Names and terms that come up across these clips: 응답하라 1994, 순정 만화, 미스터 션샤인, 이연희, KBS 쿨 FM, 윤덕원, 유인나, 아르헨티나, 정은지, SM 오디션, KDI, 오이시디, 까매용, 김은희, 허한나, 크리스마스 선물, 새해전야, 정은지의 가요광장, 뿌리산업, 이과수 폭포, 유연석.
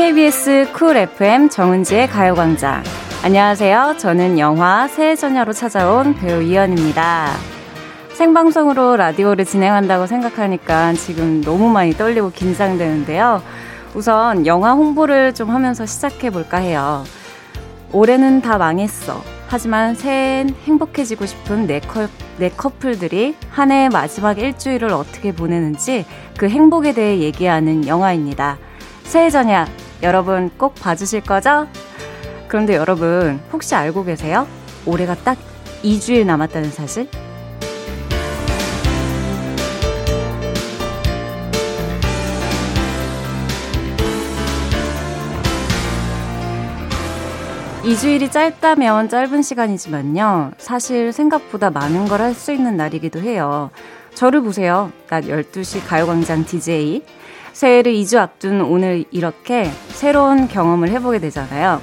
KBS 쿨 FM 정은지의 가요광장. 안녕하세요. 저는 영화 새해전야로 찾아온 배우 이연입니다. 생방송으로 라디오를 진행한다고 생각하니까 지금 너무 많이 떨리고 긴장되는데요. 우선 영화 홍보를 좀 하면서 시작해볼까 해요. 올해는 다 망했어. 하지만 새해엔 행복해지고 싶은 네 커플들이 한 해의 마지막 일주일을 어떻게 보내는지 그 행복에 대해 얘기하는 영화입니다. 새해전야, 여러분 꼭 봐주실 거죠? 그런데 여러분 혹시 알고 계세요? 올해가 딱 2주일 남았다는 사실? 이주일이 짧다면 짧은 시간이지만요. 사실 생각보다 많은 걸 할 수 있는 날이기도 해요. 저를 보세요. 낮 12시 가요광장 DJ. 새해를 2주 앞둔 오늘 이렇게 새로운 경험을 해보게 되잖아요.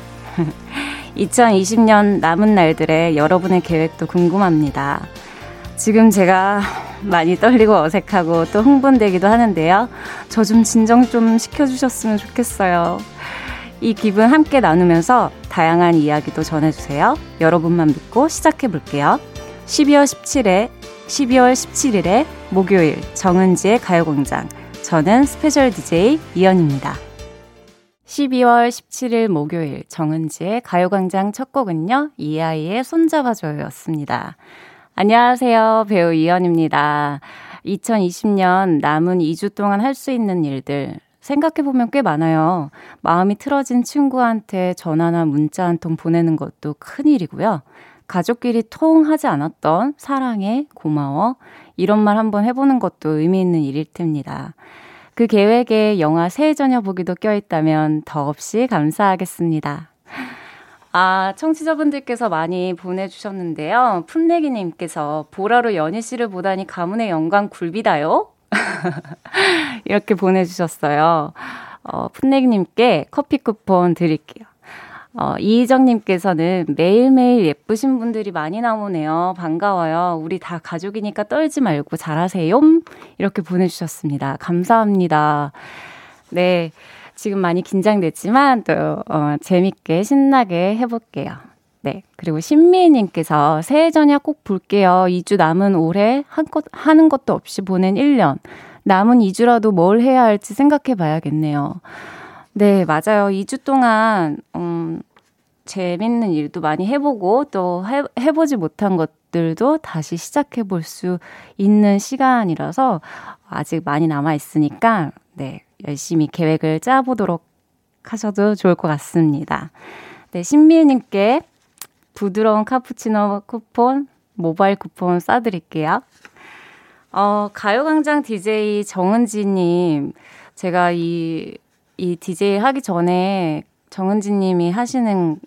2020년 남은 날들의 여러분의 계획도 궁금합니다. 지금 제가 많이 떨리고 어색하고 또 흥분되기도 하는데요. 저 좀 진정 좀 시켜주셨으면 좋겠어요. 이 기분 함께 나누면서 다양한 이야기도 전해주세요. 여러분만 믿고 시작해볼게요. 12월 17일에 목요일 정은지의 가요광장. 저는 스페셜 DJ 이연입니다. 12월 17일 목요일 정은지의 가요광장 첫 곡은요. 이 아이의 손잡아줘요였습니다. 안녕하세요. 배우 이연입니다. 2020년 남은 2주 동안 할 수 있는 일들 생각해보면 꽤 많아요. 마음이 틀어진 친구한테 전화나 문자 한 통 보내는 것도 큰일이고요. 가족끼리 통하지 않았던 사랑해, 고마워 이런 말 한번 해보는 것도 의미 있는 일일 텐니다. 그 계획에 영화 새해전야 보기도 껴있다면 더없이 감사하겠습니다. 아, 청취자분들께서 많이 보내주셨는데요. 풋내기님께서 보라로 연희 씨를 보다니 가문의 영광 굴비다요? 이렇게 보내주셨어요. 풋내기님께 커피 쿠폰 드릴게요. 이희정님께서는 매일매일 예쁘신 분들이 많이 나오네요. 반가워요. 우리 다 가족이니까 떨지 말고 잘하세요. 이렇게 보내주셨습니다. 감사합니다. 네, 지금 많이 긴장됐지만 또 재밌게 신나게 해볼게요. 네, 그리고 신미애님께서 새해전야 꼭 볼게요. 2주 남은 올해 하는 것도 없이 보낸 1년. 남은 2주라도 뭘 해야 할지 생각해 봐야겠네요. 네, 맞아요. 2주 동안 재밌는 일도 많이 해보고 또 해보지 못한 것들도 다시 시작해 볼 수 있는 시간이라서 아직 많이 남아 있으니까 네, 열심히 계획을 짜보도록 하셔도 좋을 것 같습니다. 네, 신미애님께 부드러운 카푸치노 쿠폰, 모바일 쿠폰 싸드릴게요. 가요광장 DJ 정은지님, 제가 이 DJ 하기 전에 정은지님이 하시는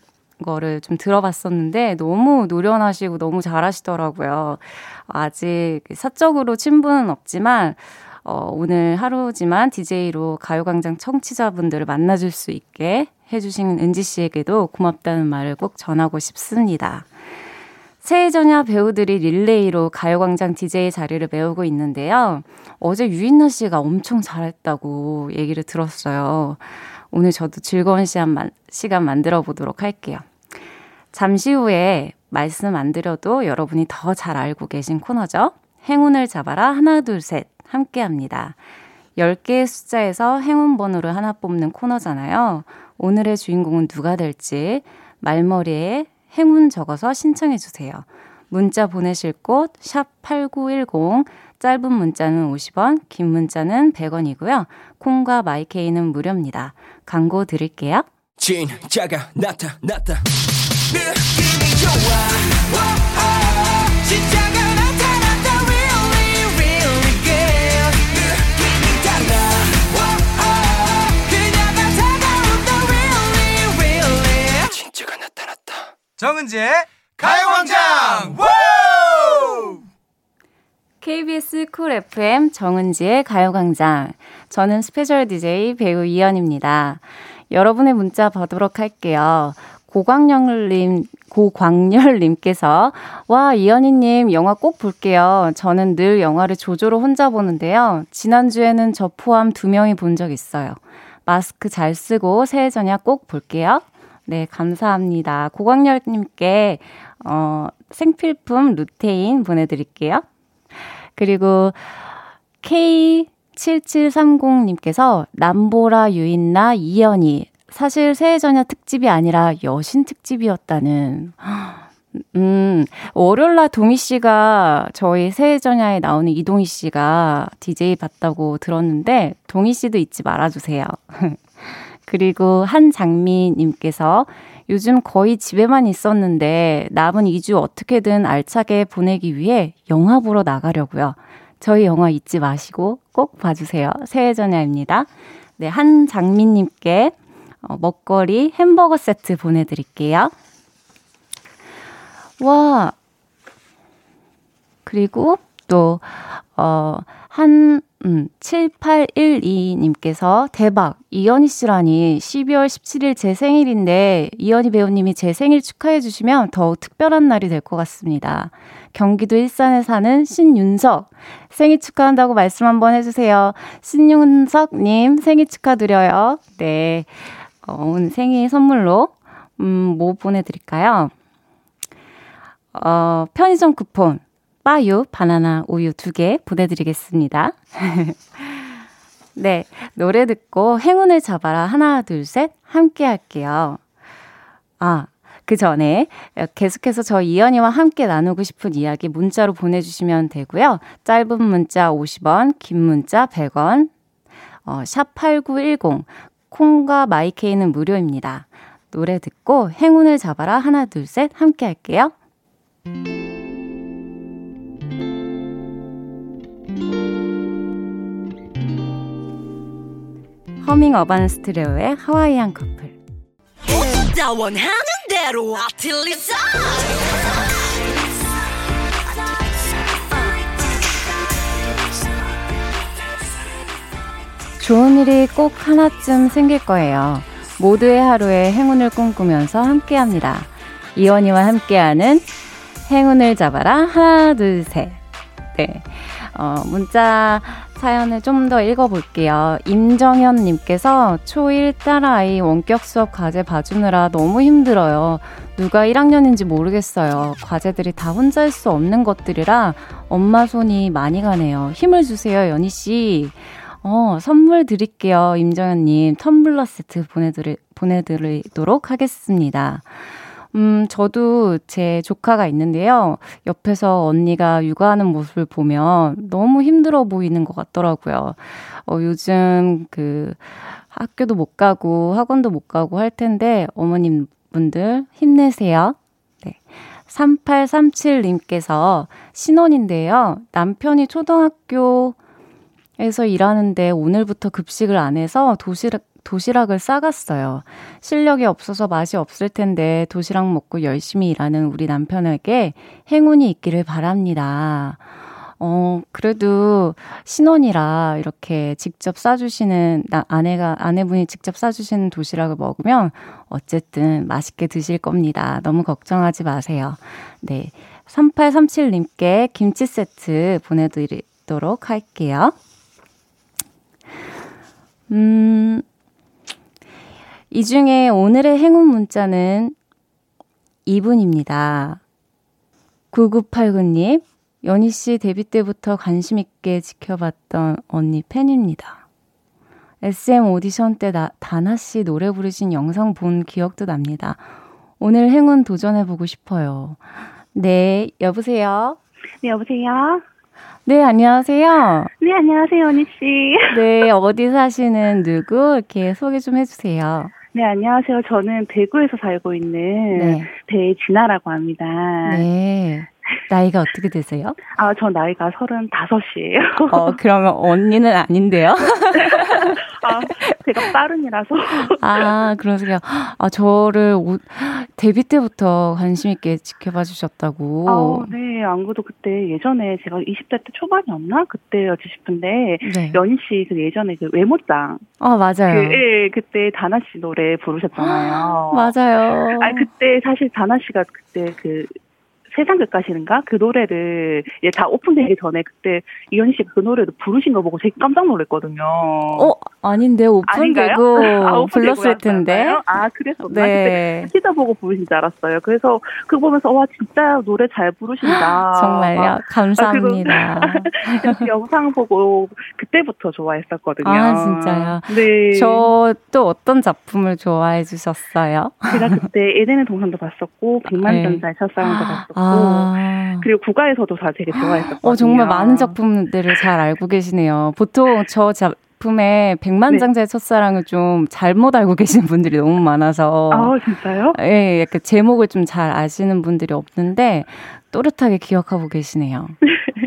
거를 좀 들어봤었는데 너무 노련하시고 너무 잘하시더라고요. 아직 사적으로 친분은 없지만 오늘 하루지만 DJ로 가요광장 청취자분들을 만나줄 수 있게 해주신 은지 씨에게도 고맙다는 말을 꼭 전하고 싶습니다. 새해전야 배우들이 릴레이로 가요광장 DJ 자리를 메우고 있는데요. 어제 유인나 씨가 엄청 잘했다고 얘기를 들었어요. 오늘 저도 즐거운 시간 만들어 보도록 할게요. 잠시 후에 말씀 안 드려도 여러분이 더 잘 알고 계신 코너죠. 행운을 잡아라 하나 둘 셋 함께합니다. 10개의 숫자에서 행운번호를 하나 뽑는 코너잖아요. 오늘의 주인공은 누가 될지 말머리에 행운 적어서 신청해 주세요. 문자 보내실 곳 샵8910, 짧은 문자는 50원, 긴 문자는 100원이고요. 콩과 마이케이는 무료입니다. 광고 드릴게요. 진짜가 나타났다. 느낌이 좋아. 오오, 진짜가 나타났다. Really, really good. 느낌이 달라. 오오, 그녀가 다가온다. Really, really. 진짜가 나타났다. 정은지의 가요광장. KBS 쿨 FM 정은지의 가요광장. 저는 스페셜 DJ 배우 이연입니다. 여러분의 문자 받도록 할게요. 고광열님께서 와 이현희님 영화 꼭 볼게요. 저는 늘 영화를 조조로 혼자 보는데요. 지난주에는 저 포함 2명이 본 적 있어요. 마스크 잘 쓰고 새해전야 꼭 볼게요. 네 감사합니다. 고광열님께 생필품 루테인 보내드릴게요. 그리고 K7730님께서 남보라 유인나 이현희 사실 새해전야 특집이 아니라 여신 특집이었다는 월요일날 동희씨가 저희 새해전야에 나오는 이동희씨가 DJ 봤다고 들었는데 동희씨도 잊지 말아주세요. 그리고 한장미님께서 요즘 거의 집에만 있었는데 남은 2주 어떻게든 알차게 보내기 위해 영화 보러 나가려고요. 저희 영화 잊지 마시고 꼭 봐주세요. 새해전야입니다. 네, 한장미님께 먹거리 햄버거 세트 보내드릴게요. 와 그리고 또 한 7812님께서 대박 이현희 씨라니 12월 17일 제 생일인데 이현희 배우님이 제 생일 축하해 주시면 더욱 특별한 날이 될 것 같습니다. 경기도 일산에 사는 신윤석 생일 축하한다고 말씀 한번 해주세요. 신윤석님 생일 축하드려요. 네 오늘 생일 선물로 뭐 보내드릴까요? 편의점 쿠폰 빠유, 바나나, 우유 2개 보내드리겠습니다. 네, 노래 듣고 행운을 잡아라 하나, 둘, 셋 함께 할게요. 아, 그 전에 계속해서 저 이현이와 함께 나누고 싶은 이야기 문자로 보내주시면 되고요. 짧은 문자 50원, 긴 문자 100원, 샵8910 콩과 마이케이는 무료입니다. 노래 듣고 행운을 잡아라 하나, 둘, 셋 함께 할게요. 허밍 어반 스트레오의 하와이안 커플. 좋은 일이 꼭 하나쯤 생길 거예요. 모두의 하루에 행운을 꿈꾸면서 함께합니다. 이원희와 함께하는 행운을 잡아라 하나 둘 셋. 네. 문자 사연을 좀 더 읽어볼게요. 임정현님께서 초1 딸아이 원격 수업 과제 봐주느라 너무 힘들어요. 누가 1학년인지 모르겠어요. 과제들이 다 혼자 할 수 없는 것들이라 엄마 손이 많이 가네요. 힘을 주세요, 연희씨. 선물 드릴게요, 임정현님. 텀블러 세트 보내드리도록 하겠습니다. 저도 제 조카가 있는데요. 옆에서 언니가 육아하는 모습을 보면 너무 힘들어 보이는 것 같더라고요. 요즘 학교도 못 가고 학원도 못 가고 할 텐데 어머님 분들 힘내세요. 네. 3837님께서 신혼인데요. 남편이 초등학교에서 일하는데 오늘부터 급식을 안 해서 도시락을 싸갔어요. 실력이 없어서 맛이 없을 텐데 도시락 먹고 열심히 일하는 우리 남편에게 행운이 있기를 바랍니다. 그래도 신혼이라 이렇게 직접 싸주시는 아내분이 직접 싸주시는 도시락을 먹으면 어쨌든 맛있게 드실 겁니다. 너무 걱정하지 마세요. 네, 3837님께 김치 세트 보내드리도록 할게요. 이 중에 오늘의 행운 문자는 이분입니다. 9989님, 연희씨 데뷔 때부터 관심 있게 지켜봤던 언니 팬입니다. SM 오디션 때 다나씨 노래 부르신 영상 본 기억도 납니다. 오늘 행운 도전해보고 싶어요. 네, 여보세요? 네, 여보세요? 네, 안녕하세요. 네, 안녕하세요, 언니씨. 네, 어디 사시는 누구? 이렇게 소개 좀 해주세요. 네, 안녕하세요. 저는 대구에서 살고 있는 배진아라고 합니다. 네. 나이가 어떻게 되세요? 아, 저 나이가 35이에요. 그러면 언니는 아닌데요? 아, 제가 빠른이라서. 아, 그러세요. 아, 저를 데뷔 때부터 관심 있게 지켜봐 주셨다고. 아, 네. 안 그래도 그때 예전에 제가 20대 때 초반이었나? 그때였지 싶은데 네. 연희 씨 그 예전에 그 외모짱. 맞아요. 그때 다나 씨 노래 부르셨잖아요. 맞아요. 아니, 그때 사실 다나 씨가 그때 그 세상 끝까지인가? 그 노래를 다 오픈되기 전에 그때 이현희 씨가 그 노래를 부르신 거 보고 되게 깜짝 놀랐거든요. 아닌데 오픈되고 불렀을 텐데. 아, 그랬었나? 네. 그때 키다 보고 부르신 줄 알았어요. 그래서 그거 보면서 와 진짜 노래 잘 부르신다. 정말요? 감사합니다. 영상 보고 그때부터 좋아했었거든요. 아, 진짜요? 네. 저 또 어떤 작품을 좋아해 주셨어요? 제가 그때 에덴의 동산도 봤었고 백만전자의 첫사랑도 봤었고 그리고 국가에서도 다 되게 좋아했었거든요. 정말 많은 작품들을 잘 알고 계시네요. 보통 저 작품에 백만장자의 첫사랑을 좀 잘못 알고 계시는 분들이 너무 많아서. 아, 진짜요? 예, 약간 제목을 좀 잘 아시는 분들이 없는데 또렷하게 기억하고 계시네요.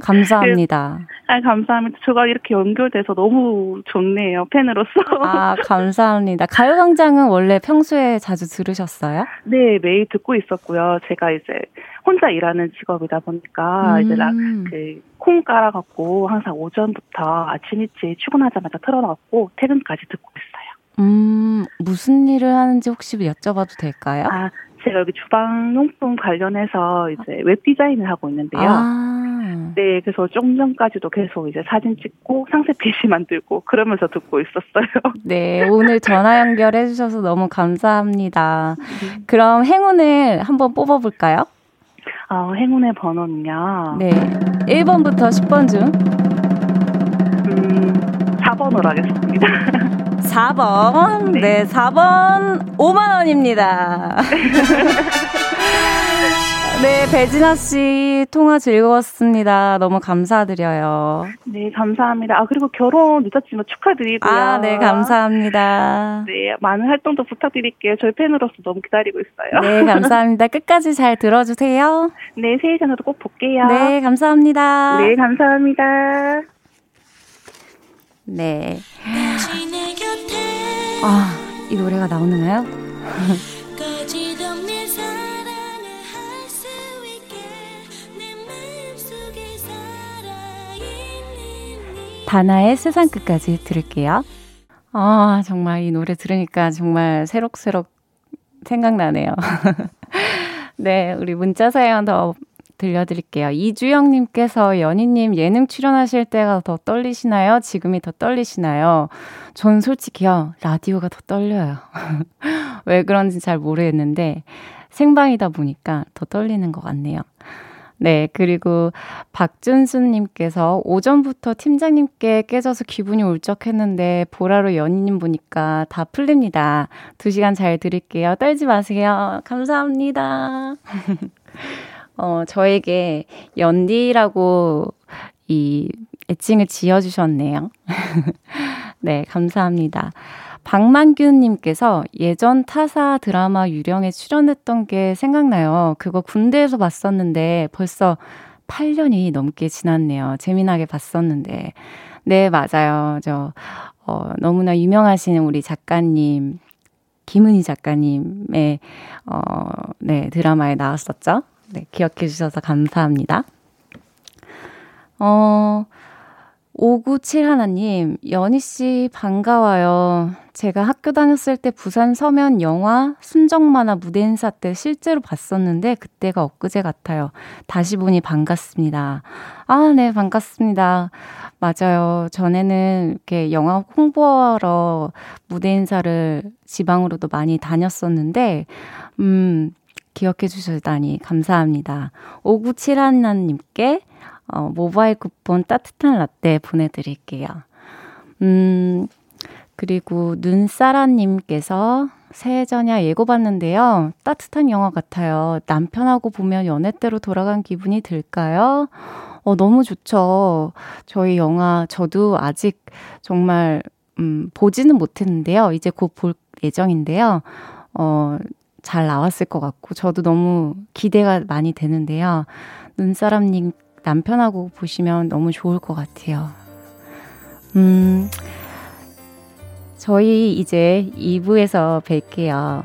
감사합니다. 아, 감사합니다. 제가 이렇게 연결돼서 너무 좋네요. 팬으로서. 아, 감사합니다. 가요광장은 원래 평소에 자주 들으셨어요? 네, 매일 듣고 있었고요. 제가 이제 혼자 일하는 직업이다 보니까 이제 콩 깔아갖고 항상 오전부터 아침 일찍 출근하자마자 틀어놨고 퇴근까지 듣고 있어요. 무슨 일을 하는지 혹시 여쭤봐도 될까요? 아, 제가 여기 주방용품 관련해서 이제 웹 디자인을 하고 있는데요. 네, 그래서 조금 전까지도 계속 이제 사진 찍고 상세 페이지 만들고 그러면서 듣고 있었어요. 네, 오늘 전화 연결해 주셔서 너무 감사합니다. 그럼 행운을 한번 뽑아볼까요? 행운의 번호는요. 네, 1번부터 10번 중 4번으로 하겠습니다. 4번. 네, 4번 5만원입니다. 네, 배진아 씨 통화 즐거웠습니다. 너무 감사드려요. 네, 감사합니다. 아, 그리고 결혼 늦었지만 축하드리고요. 아, 네, 감사합니다. 네, 많은 활동도 부탁드릴게요. 저희 팬으로서 너무 기다리고 있어요. 네, 감사합니다. 끝까지 잘 들어주세요. 네, 새해 전에도 꼭 볼게요. 네, 감사합니다. 네, 감사합니다. 네. 아, 이 노래가 나오나요? 다나의 세상 끝까지 들을게요. 아, 정말 이 노래 들으니까 정말 새록새록 생각나네요. 네, 우리 문자 사연 더 들려드릴게요. 이주영님께서 연희님 예능 출연하실 때가 더 떨리시나요? 지금이 더 떨리시나요? 전 솔직히요, 라디오가 더 떨려요. 왜 그런지 잘 모르겠는데 생방이다 보니까 더 떨리는 것 같네요. 네, 그리고 박준수님께서 오전부터 팀장님께 깨져서 기분이 울적했는데 보라로 연희님 보니까 다 풀립니다. 2시간 잘 들을게요. 떨지 마세요. 감사합니다. 저에게 연디라고 이 애칭을 지어주셨네요. 네, 감사합니다. 박만균님께서 예전 타사 드라마 유령에 출연했던 게 생각나요. 그거 군대에서 봤었는데 벌써 8년이 넘게 지났네요. 재미나게 봤었는데. 네, 맞아요. 저 너무나 유명하신 우리 작가님 김은희 작가님의 네, 드라마에 나왔었죠. 네, 기억해 주셔서 감사합니다. 5971님, 연희씨 반가워요. 제가 학교 다녔을 때 부산 서면 영화 순정 만화 무대 행사 때 실제로 봤었는데 그때가 엊그제 같아요. 다시 보니 반갑습니다. 아, 네, 반갑습니다. 맞아요. 전에는 이렇게 영화 홍보하러 무대 행사를 지방으로도 많이 다녔었는데 기억해 주셨다니 감사합니다. 5971님께 모바일 쿠폰 따뜻한 라떼 보내드릴게요. 그리고 눈사라님께서 새해전야 예고 봤는데요. 따뜻한 영화 같아요. 남편하고 보면 연애 때로 돌아간 기분이 들까요? 너무 좋죠. 저희 영화 저도 아직 정말 보지는 못했는데요. 이제 곧 볼 예정인데요. 잘 나왔을 것 같고 저도 너무 기대가 많이 되는데요. 눈사람님 남편하고 보시면 너무 좋을 것 같아요. 저희 이제 2부에서 뵐게요.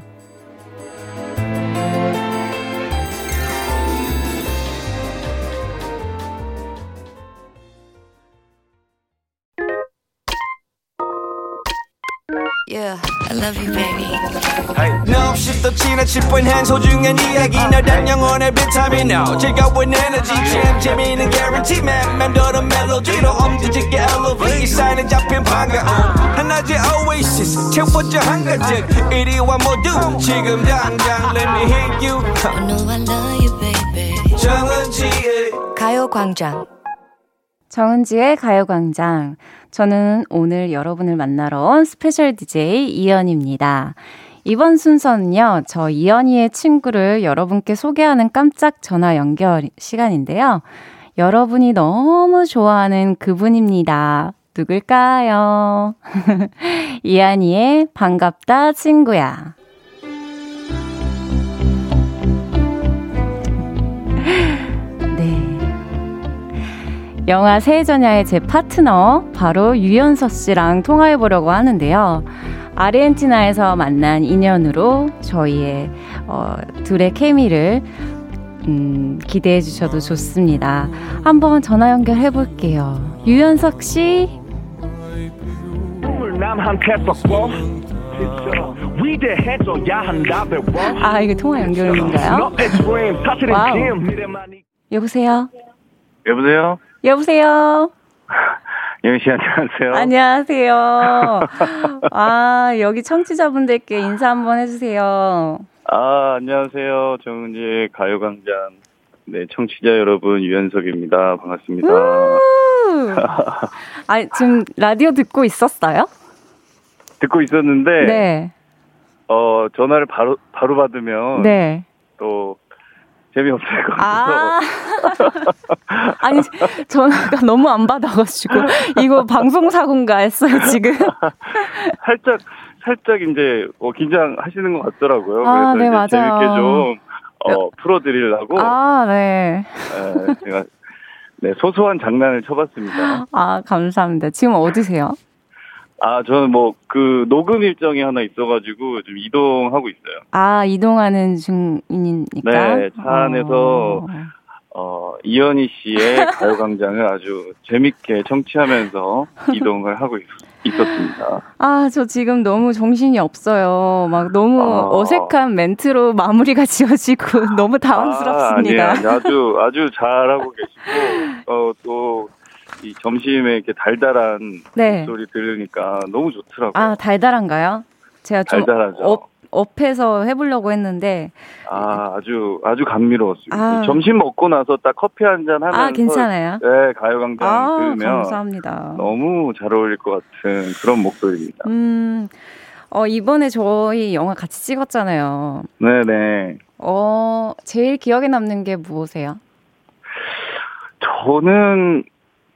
Yeah, I love you, baby. 너 없이 또 지나칠 뻔한 소중한 이야기 널 단 영혼의 비타민 O 즐거운 에너지 잼 재미있는 guarantee man 맘대로 멜로디로 엄지짓게 elevate 쌓이는 잡힌 반가움 한낮의 oasis 채워져 한가득 이리와 모두 지금 당장 let me hit you I know I love you, baby. 정은지의 가요광장 정은지의 가요광장 저는 오늘 여러분을 만나러 온 스페셜 DJ 이연입니다. 이번 순서는요. 저 이연이의 친구를 여러분께 소개하는 깜짝 전화 연결 시간인데요. 여러분이 너무 좋아하는 그분입니다. 누굴까요? 이연이의 반갑다 친구야. 영화 새해전야의 제 파트너 바로 유연석 씨랑 통화해보려고 하는데요. 아르헨티나에서 만난 인연으로 저희의 둘의 케미를 기대해 주셔도 좋습니다. 한번 전화 연결해볼게요. 유연석 씨. 아 이거 통화 연결인가요? 와우. 여보세요? 여보세요? 여보세요? 영희씨 안녕하세요. 안녕하세요. 아 여기 청취자분들께 인사 한번 해주세요. 아 안녕하세요. 정은지의 가요광장 네 청취자 여러분 유연석입니다. 반갑습니다. 아 지금 라디오 듣고 있었어요? 듣고 있었는데 네. 전화를 바로 받으면 네. 또 재미없을 것 같아서. 아~ 아니 전화가 너무 안 받아가지고 이거 방송사고인가 했어요 지금. 살짝 이제 긴장하시는 것 같더라고요. 아, 그래서 네, 이제 맞아요. 재밌게 좀 풀어드리려고. 아 네. 네 제가 네 소소한 장난을 쳐봤습니다. 아 감사합니다. 지금 어디세요? 아 저는 그 녹음 일정이 하나 있어가지고 좀 이동하고 있어요. 아 이동하는 중이니까. 네 차 안에서 이현희 씨의 가요광장을 아주 재밌게 청취하면서 이동을 하고 있었습니다. 아 저 지금 너무 정신이 없어요. 막 너무 어색한 멘트로 마무리가 지어지고 너무 당황스럽습니다. 아니에요. 아주 잘하고 계시고 또. 이 점심에 이렇게 달달한 네. 소리 들으니까 너무 좋더라고요. 아 달달한가요? 제가 좀 업해서 해보려고 했는데 아 아주 감미로웠어요. 아. 점심 먹고 나서 딱 커피 한잔 하면서 아 괜찮아요? 네 가요광장 들으면 감사합니다. 너무 잘 어울릴 것 같은 그런 목소리입니다. 이번에 저희 영화 같이 찍었잖아요. 네네. 제일 기억에 남는 게 무엇이에요? 저는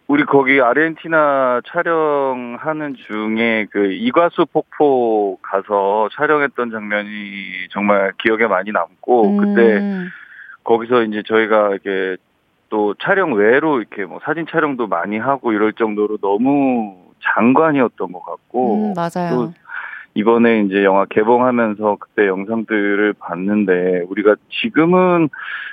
우리 거기 아르헨티나 촬영하는 중에 그 이과수 폭포 가서 촬영했던 장면이 정말 기억에 많이 남고 그때 거기서 이제 저희가 이렇게 또 촬영 외로 이렇게 뭐 사진 촬영도 많이 하고 이럴 정도로 너무 장관이었던 것 같고 맞아요. 또 이번에 이제 영화 개봉하면서 그때 영상들을 봤는데 우리가 지금은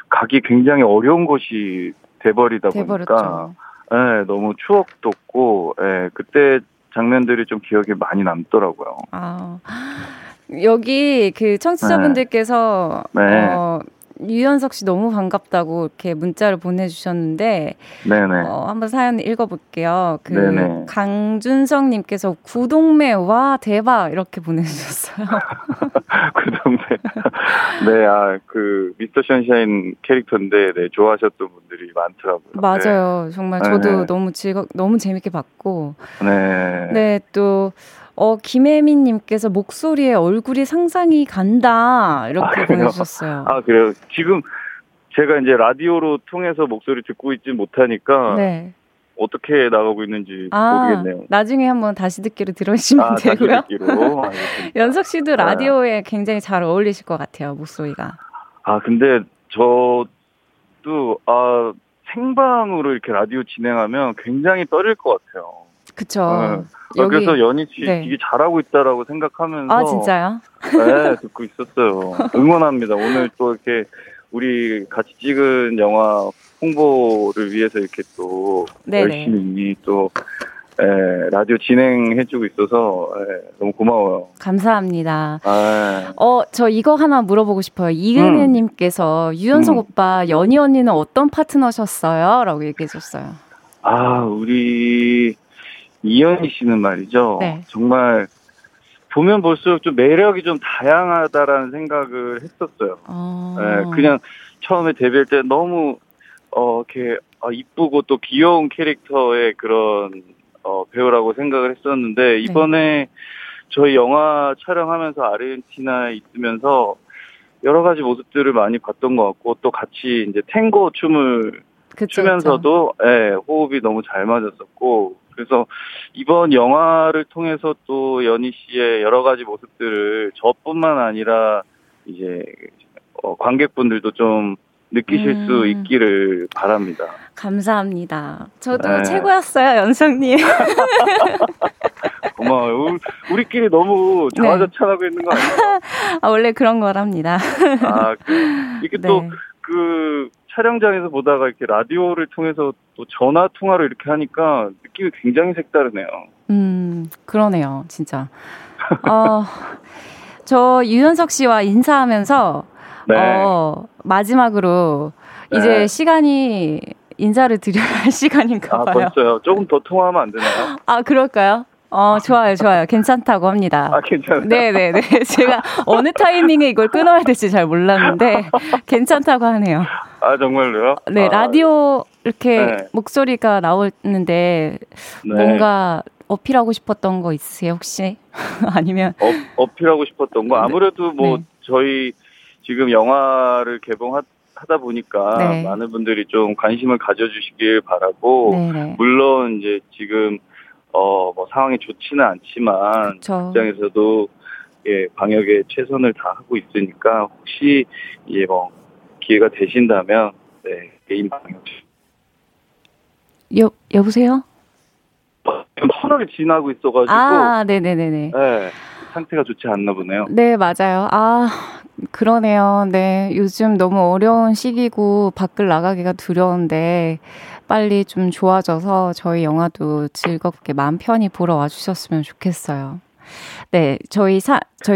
가기 굉장히 어려운 곳이 돼버리다 보니까 돼버렸죠. 네, 너무 추억도 없고, 네, 그때 장면들이 좀 기억에 많이 남더라고요. 아, 여기 그 청취자분들께서 네. 유연석 씨 너무 반갑다고 이렇게 문자를 보내주셨는데, 네네. 한번 사연 읽어볼게요. 그 네네. 강준성님께서 구동매 와 대박 이렇게 보내주셨어요. 구동매. 네, 미스터 션샤인 캐릭터인데 네, 좋아하셨던 분들이 많더라고요. 맞아요, 네. 정말 저도 네네. 너무 재밌게 봤고, 네, 네 또. 김혜민님께서 목소리에 얼굴이 상상이 간다 이렇게 보내주셨어요. 아 그래요? 지금 제가 이제 라디오로 통해서 목소리 듣고 있지 못하니까 네. 어떻게 나가고 있는지 모르겠네요. 나중에 한번 다시 듣기로 들으시면 되고요. 다시 듣기로. 연석 씨도 라디오에 굉장히 잘 어울리실 것 같아요 목소리가. 아 근데 저 저도 생방으로 이렇게 라디오 진행하면 굉장히 떨릴 것 같아요. 그쵸. 그래서 연희 씨 되게 잘하고 있다라고 생각하면서. 아, 진짜요? 네, 듣고 있었어요. 응원합니다. 오늘 또 이렇게 우리 같이 찍은 영화 홍보를 위해서 이렇게 또 네네. 열심히 또 라디오 진행해주고 있어서 너무 고마워요. 감사합니다. 저 이거 하나 물어보고 싶어요. 이은혜님께서 유연석 오빠 연희 언니는 어떤 파트너셨어요? 라고 얘기해줬어요. 우리 이연희 씨는 말이죠. 네. 정말 보면 볼수록 좀 매력이 좀 다양하다라는 생각을 했었어요. 네, 그냥 처음에 데뷔할 때 너무 이렇게 이쁘고 또 귀여운 캐릭터의 그런 배우라고 생각을 했었는데 이번에 저희 영화 촬영하면서 아르헨티나에 있으면서 여러 가지 모습들을 많이 봤던 것 같고 또 같이 이제 탱고 춤을 추면서도 호흡이 너무 잘 맞았었고 그래서 이번 영화를 통해서 또 연희 씨의 여러 가지 모습들을 저뿐만 아니라 이제 관객분들도 좀 느끼실 수 있기를 바랍니다. 감사합니다. 저도 최고였어요, 연성님. 고마워요. 우리끼리 너무 자화자찬하고 있는 거 아니에요? 원래 그런 거랍니다. 이렇게 또 촬영장에서 보다가 이렇게 라디오를 통해서 또 전화 통화로 이렇게 하니까 느낌이 굉장히 색다르네요. 그러네요, 진짜. 저 유연석 씨와 인사하면서 마지막으로 이제 시간이 인사를 드려야 할 시간인가 봐요. 벌써요? 조금 더 통화하면 안 되나요? 그럴까요? 좋아요. 괜찮다고 합니다. 괜찮아요? 네네네. 제가 어느 타이밍에 이걸 끊어야 될지 잘 몰랐는데 괜찮다고 하네요. 정말로요? 네, 라디오 이렇게 목소리가 나오는데 뭔가 어필하고 싶었던 거 있으세요 혹시? 아니면 어필하고 싶었던 거? 아무래도 저희 지금 영화를 개봉하다 보니까 많은 분들이 좀 관심을 가져주시길 바라고 물론 이제 지금 상황이 좋지는 않지만 직장에서도 방역에 최선을 다하고 있으니까 혹시 기회가 되신다면 개인 방역 여보세요? 코로나가 지나고 있어가지고 네네네네. 네. 상태가 좋지 않나 보네요. 네, 맞아요. 그러네요. 네, 요즘 너무 어려운 시기고 밖을 나가기가 두려운데 빨리 좀 좋아져서 저희 영화도 즐겁게 마음 편히 보러 와주셨으면 좋겠어요. 네, 저희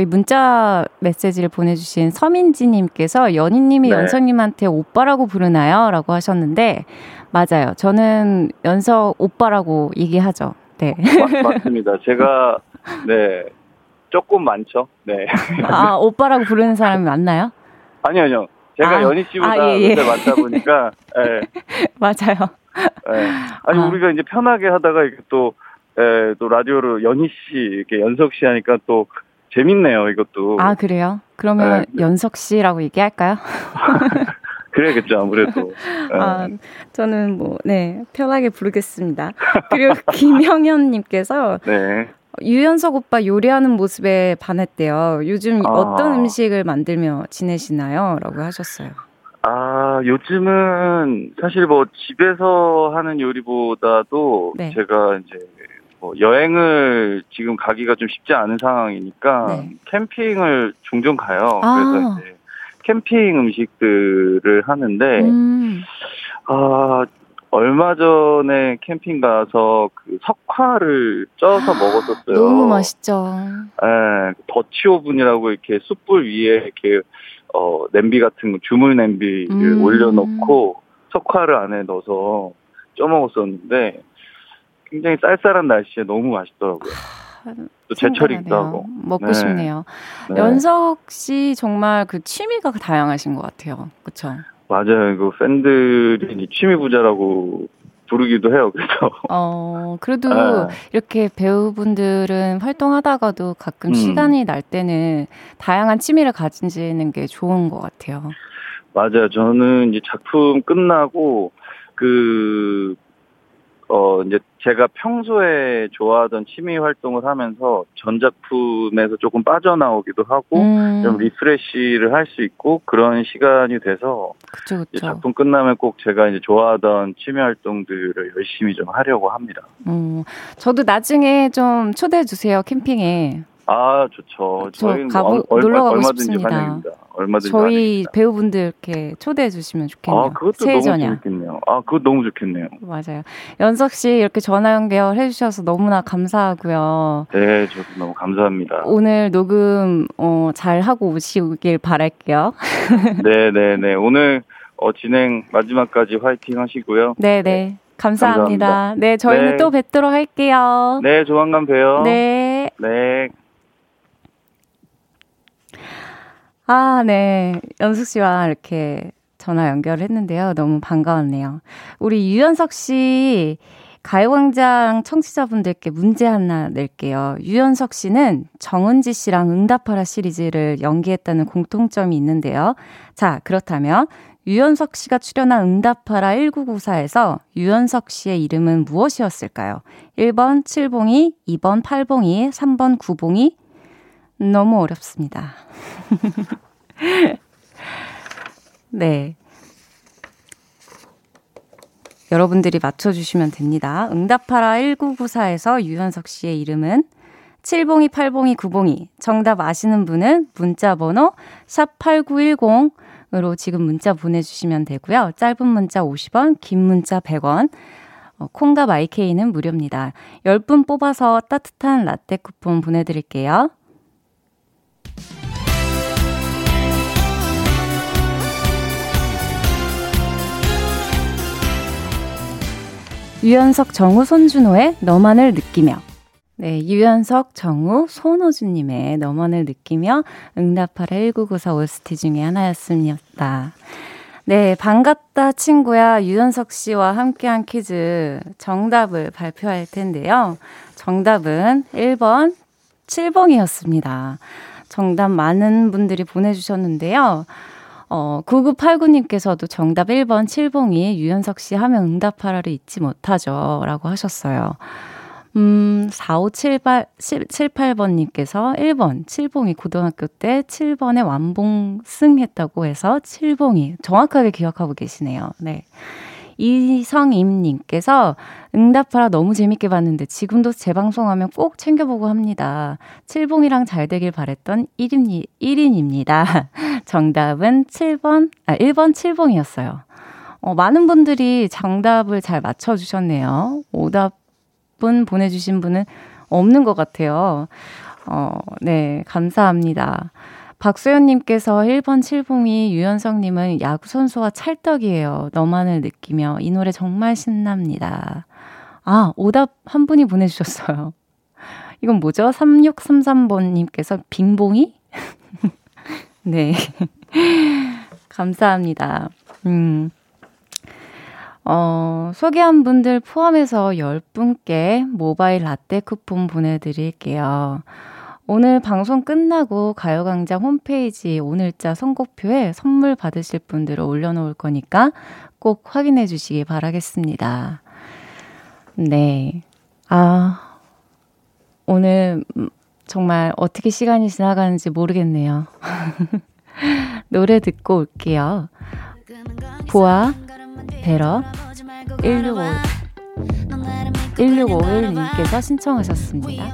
문자 메시지를 보내주신 서민지님께서 연희님이 연석님한테 오빠라고 부르나요? 라고 하셨는데 맞아요. 저는 연석 오빠라고 얘기하죠. 네, 맞습니다. 제가 조금 많죠. 네. 오빠라고 부르는 사람이 많나요? 아니요. 제가 연희 씨보다 많다 보니까. 맞아요. 우리가 이제 편하게 하다가 이렇게 또 라디오로 연희 씨, 이렇게 연석 씨 하니까 또 재밌네요, 이것도. 그래요? 그러면 연석 씨라고 얘기할까요? 그래야겠죠, 아무래도. 저는 편하게 부르겠습니다. 그리고 김영현님께서. 네. 유연석 오빠 요리하는 모습에 반했대요. 요즘 어떤 음식을 만들며 지내시나요? 라고 하셨어요. 요즘은 사실 집에서 하는 요리보다도 제가 이제 여행을 지금 가기가 좀 쉽지 않은 상황이니까 캠핑을 종종 가요. 그래서 이제 캠핑 음식들을 하는데, 얼마 전에 캠핑 가서 석화를 쪄서 먹었었어요. 너무 맛있죠. 더치 오븐이라고 이렇게 숯불 위에 이렇게 냄비 같은 거 주물 냄비를 올려놓고 석화를 안에 넣어서 쪄 먹었었는데 굉장히 쌀쌀한 날씨에 너무 맛있더라고요. 또 제철이기도 하고 먹고 싶네요. 연석 씨 정말 취미가 다양하신 것 같아요. 그렇죠? 맞아요. 팬들이 취미 부자라고 부르기도 해요. 그래서 그래도 이렇게 배우분들은 활동하다가도 가끔 시간이 날 때는 다양한 취미를 가지는 게 좋은 것 같아요. 맞아요. 저는 이제 작품 끝나고 이제 제가 평소에 좋아하던 취미 활동을 하면서 전작품에서 조금 빠져나오기도 하고 좀 리프레시를 할 수 있고 그런 시간이 돼서 그쵸, 그쵸. 이제 작품 끝나면 꼭 제가 이제 좋아하던 취미 활동들을 열심히 좀 하려고 합니다. 저도 나중에 좀 초대해 주세요, 캠핑에. 아, 좋죠. 저희 놀러 가고 싶습니다. 얼마든지 저희 환영입니다. 배우분들 이렇게 초대해 주시면 좋겠네요. 아, 그것도 새해전야. 너무 좋겠네요. 아, 그거 너무 좋겠네요. 맞아요. 연석 씨 이렇게 전화 연결해 주셔서 너무나 감사하고요. 네, 저도 너무 감사합니다. 오늘 녹음 잘 하고 오시길 바랄게요. 네, 네, 네. 오늘 진행 마지막까지 화이팅 하시고요. 네, 네. 감사합니다. 감사합니다. 네, 저희는 네. 또 뵙도록 할게요. 네, 조만간 봬요. 네. 네. 아, 네. 연숙 씨와 이렇게 전화 연결했는데요. 너무 반가웠네요. 우리 유연석 씨 가요광장 청취자분들께 문제 하나 낼게요. 유연석 씨는 정은지 씨랑 응답하라 시리즈를 연기했다는 공통점이 있는데요. 자, 그렇다면 유연석 씨가 출연한 응답하라 1994에서 유연석 씨의 이름은 무엇이었을까요? 1번 7봉이, 2번 8봉이, 3번 9봉이. 너무 어렵습니다. 네. 여러분들이 맞춰주시면 됩니다. 응답하라 1994에서 유연석 씨의 이름은 702, 802, 902. 정답 아시는 분은 문자번호 샵8910으로 지금 문자 보내주시면 되고요. 짧은 문자 50원, 긴 문자 100원. 콩과 마이케이는 무료입니다. 10분 뽑아서 따뜻한 라떼 쿠폰 보내드릴게요. 유연석, 정우, 손준호의 너만을 느끼며. 네, 유연석, 정우, 손호준님의 너만을 느끼며 응답하라 1994 OST 중에 하나였습니다. 네, 반갑다 친구야. 유연석 씨와 함께한 퀴즈 정답을 발표할 텐데요. 정답은 1번 7봉이었습니다. 정답 많은 분들이 보내주셨는데요. 9989님께서도 정답 1번 7봉이 유연석 씨 하면 응답하라를 잊지 못하죠 라고 하셨어요. 4578번님께서 1번 7봉이 고등학교 때 7번에 완봉승했다고 해서 7봉이 정확하게 기억하고 계시네요. 네. 이성임님께서 응답하라 너무 재밌게 봤는데 지금도 재방송하면 꼭 챙겨보고 합니다. 7봉이랑 잘 되길 바랬던 1인입니다. 정답은 1번 7봉이었어요. 많은 분들이 정답을 잘 맞춰주셨네요. 오답은 보내주신 분은 없는 것 같아요. 네, 감사합니다. 박소연님께서 1번 7봉이 유연석님은 야구선수와 찰떡이에요. 너만을 느끼며 이 노래 정말 신납니다. 아, 오답 한 분이 보내주셨어요. 이건 뭐죠? 3633번님께서 빙봉이? 네. 감사합니다. 소개한 분들 포함해서 10분께 모바일 라떼 쿠폰 보내드릴게요. 오늘 방송 끝나고 가요광장 홈페이지 오늘자 선곡표에 선물 받으실 분들을 올려놓을 거니까 꼭 확인해 주시기 바라겠습니다. 네. 아, 오늘 정말 어떻게 시간이 지나가는지 모르겠네요. 노래 듣고 올게요. 보아, 베러, 1651님께서 신청하셨습니다.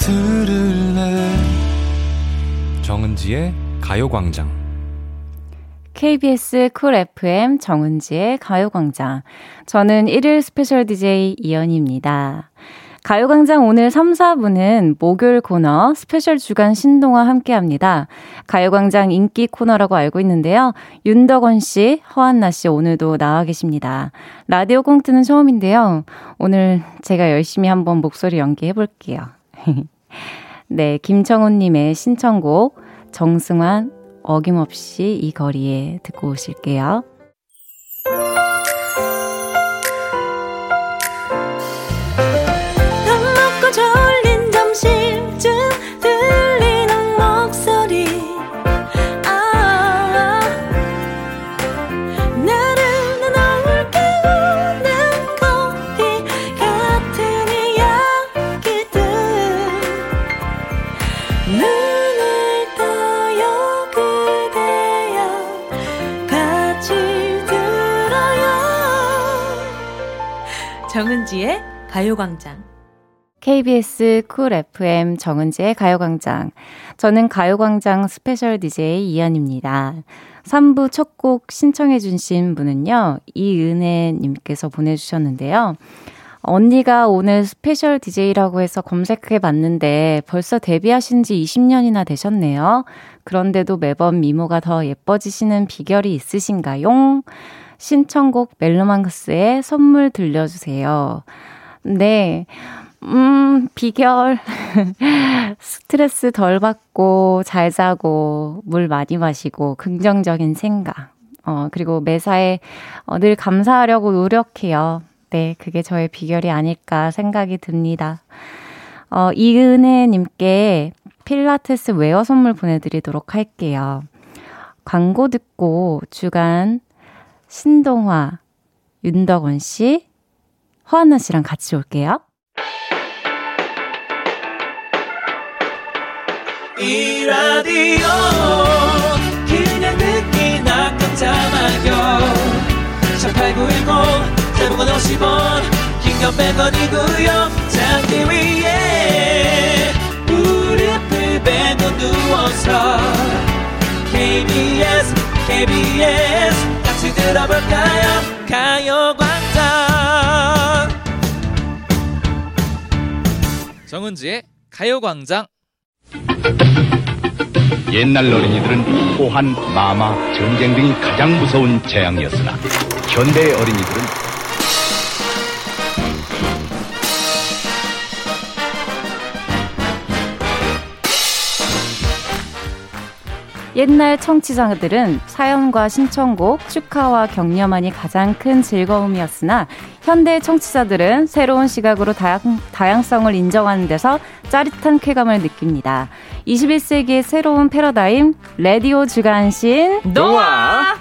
들을래. 정은지의 가요광장. KBS 쿨 FM 정은지의 가요광장. 저는 1일 스페셜 DJ 이연희입니다. 가요광장 오늘 3, 4부는 목요일 코너 스페셜 주간 신동아 함께합니다. 가요광장 인기 코너라고 알고 있는데요. 윤덕원 씨, 허한나 씨 오늘도 나와 계십니다. 라디오 꽁트는 처음인데요. 오늘 제가 열심히 한번 목소리 연기해볼게요. 네, 김청훈님의 신청곡 정승환 어김없이 이 거리에 듣고 오실게요. 정은지의 가요광장, KBS 쿨 FM 정은지의 가요광장. 저는 가요광장 스페셜 DJ 이한입니다. 3부 첫 곡 신청해 주신 분은요, 이은혜님께서 보내주셨는데요. 언니가 오늘 스페셜 DJ라고 해서 검색해 봤는데 벌써 데뷔하신 지 20년이나 되셨네요. 그런데도 매번 미모가 더 예뻐지시는 비결이 있으신가요? 신청곡 멜로망스의 선물 들려주세요. 네, 비결 스트레스 덜 받고 잘 자고 물 많이 마시고 긍정적인 생각, 그리고 매사에 늘 감사하려고 노력해요. 네, 그게 저의 비결이 아닐까 생각이 듭니다. 이은혜님께 필라테스 웨어 선물 보내드리도록 할게요. 광고 듣고 주간 신동화, 윤덕원 씨, 허한나 씨랑 같이 올게요. 이 라디오 그냥 듣기나 깜짝마요 18910 대목원 50원 긴건 100원이고요 잠기 위에 무릎을 베고 누워서 KBS 같이 들어볼까요? 가요광장, 정은지의 가요광장. 옛날 어린이들은 호환, 마마, 전쟁 등이 가장 무서운 재앙이었으나 현대의 어린이들은 옛날 청취자들은 사연과 신청곡, 축하와 격려만이 가장 큰 즐거움이었으나 현대 청취자들은 새로운 시각으로 다양성을 인정하는 데서 짜릿한 쾌감을 느낍니다. 21세기의 새로운 패러다임, 라디오 주간신 노아!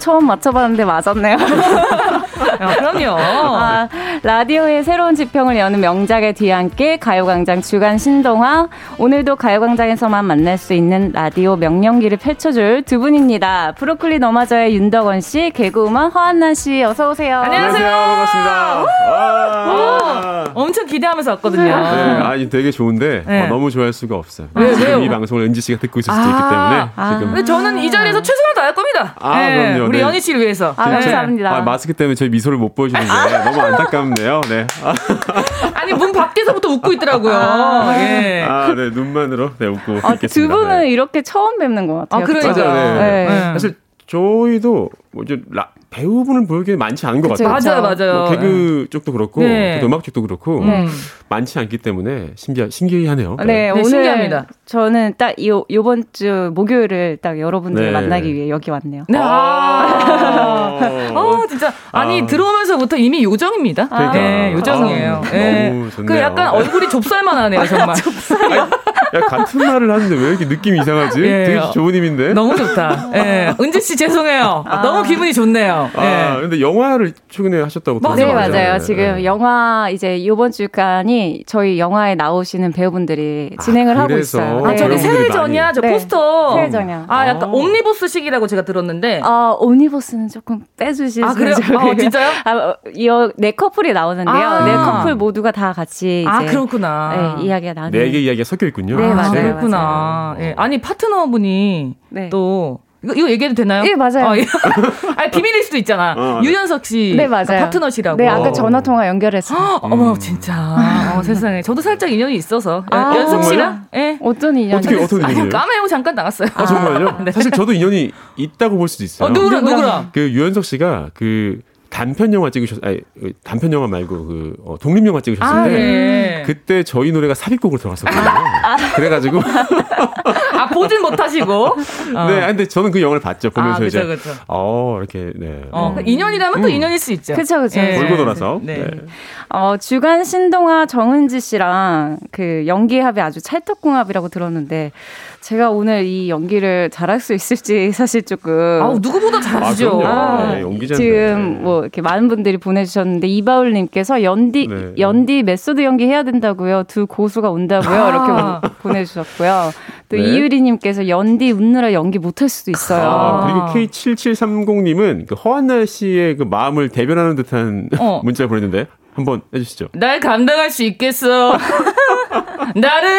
처음 맞춰봤는데 맞았네요. 야, 그럼요. 아, 라디오의 새로운 지평을 여는 명작에 뒤안길 가요광장 주간 신동화. 오늘도 가요광장에서만 만날 수 있는 라디오 명령기를 펼쳐줄 두 분입니다. 브로콜리 너마저의 윤덕원 씨, 개그우먼 허한나 씨, 어서 오세요. 안녕하세요. 반갑습니다. 엄청 기대하면서 왔거든요. 네, 아니 되게 좋은데 네. 너무 좋아할 수가 없어요. 네, 지금 이 방송을 은지 씨가 듣고 있을 수도 있기 때문에 지금. 저는 이 자리에서 최선을 다할 겁니다. 네. 그럼요. 우리 네. 연희 씨를 위해서. 감사합니다. 마스크 때문에 제 미소를 못 보여주는 게 너무 안타깝네요. 네. 아니 문 밖에서부터 웃고 있더라고요. 예. 네, 눈만으로 네, 웃고 있겠습니다. 두 분은 네. 이렇게 처음 뵙는 것 같아요. 그러니까. 네. 사실 저희도 뭐 이제 배우분을 보는 게 많지 않은 것 그쵸, 같아요. 맞아요. 뭐 개그 네. 쪽도 그렇고 네. 음악 쪽도 그렇고 많지 않기 때문에 신기하네요. 네, 오늘 신기합니다. 저는 딱 요번 주 목요일을 딱 여러분들을 네. 만나기 위해 여기 왔네요. 네. 진짜 아니 들어오면서부터 이미 요정입니다. 그러니까. 네, 요정이에요. 네. 너무 좋네요. 그 약간 얼굴이 좁쌀만 하네요, 정말. 좁쌀이요? 같은 말을 하는데 왜 이렇게 느낌이 이상하지? 네. 되게 좋은 힘인데. 너무 좋다. 네. 은지 씨 죄송해요. 너무 기분이 좋네요. 네. 근데 영화를 최근에 하셨다고 들었어요. 네, 맞아요. 네. 지금 영화 이제 이번 주간이 저희 영화에 나오시는 배우분들이 진행을 하고 있어요. 네. 저기 새해전야 저 포스터. 새해전야. 약간 옴니버스식이라고 제가 들었는데. 옴니버스는 조금 빼주실 수 그래요? 아, 진짜요? 아, 네 커플이 나오는데요. 아~ 네 커플 모두가 다 같이 이제, 아, 그렇구나. 네, 이야기가 나오는. 네 개의 이야기가 섞여 있군요. 네, 맞아요. 그렇구나. 네. 아니, 파트너분이 네. 또 이거 얘기해도 되나요? 예, 맞아요. 어, 예. 아니, 비밀일 수도 있잖아. 유연석 씨. 네, 맞아요. 그러니까 파트너시라고. 네, 아까 전화통화 연결했어요. 어머, 진짜. 세상에. 저도 살짝 인연이 있어서. 아, 연석 씨랑? 예. 네. 어떤 인연이? 어떻게 인연이에요? 까매용 잠깐 나갔어요. 아, 정말요? 네. 사실 저도 인연이 있다고 볼 수도 있어요. 누구랑? 그 유연석 씨가 그 단편 영화 아니, 단편 영화 말고 그 독립 영화 찍으셨는데 아, 네. 그때 저희 노래가 삽입곡으로 들어갔었거든요. 그래가지고 아 보진 못하시고. 네, 근데 저는 그 영화를 봤죠. 보면서 그쵸, 이제 그쵸. 이렇게 네. 인연이라면 또 인연일 수 있죠. 그렇죠, 그렇죠. 예. 돌고 돌아서. 네. 네. 주간 신동아 정은지 씨랑 그 연기 합이 아주 찰떡궁합이라고 들었는데. 제가 오늘 이 연기를 잘할 수 있을지 사실 조금. 아우, 누구보다 잘하시죠. 네, 연기자인데. 지금 뭐 이렇게 많은 분들이 보내주셨는데, 이바울님께서 연디 메소드 연기 해야 된다고요. 두 고수가 온다고요. 이렇게 보내주셨고요. 또 네. 이유리님께서 연디 웃느라 연기 못할 수도 있어요. 아, 그리고 K7730님은 그 허한나 씨의 그 마음을 대변하는 듯한 문자를 보냈는데, 한번 해주시죠. 날 감당할 수 있겠어. 나를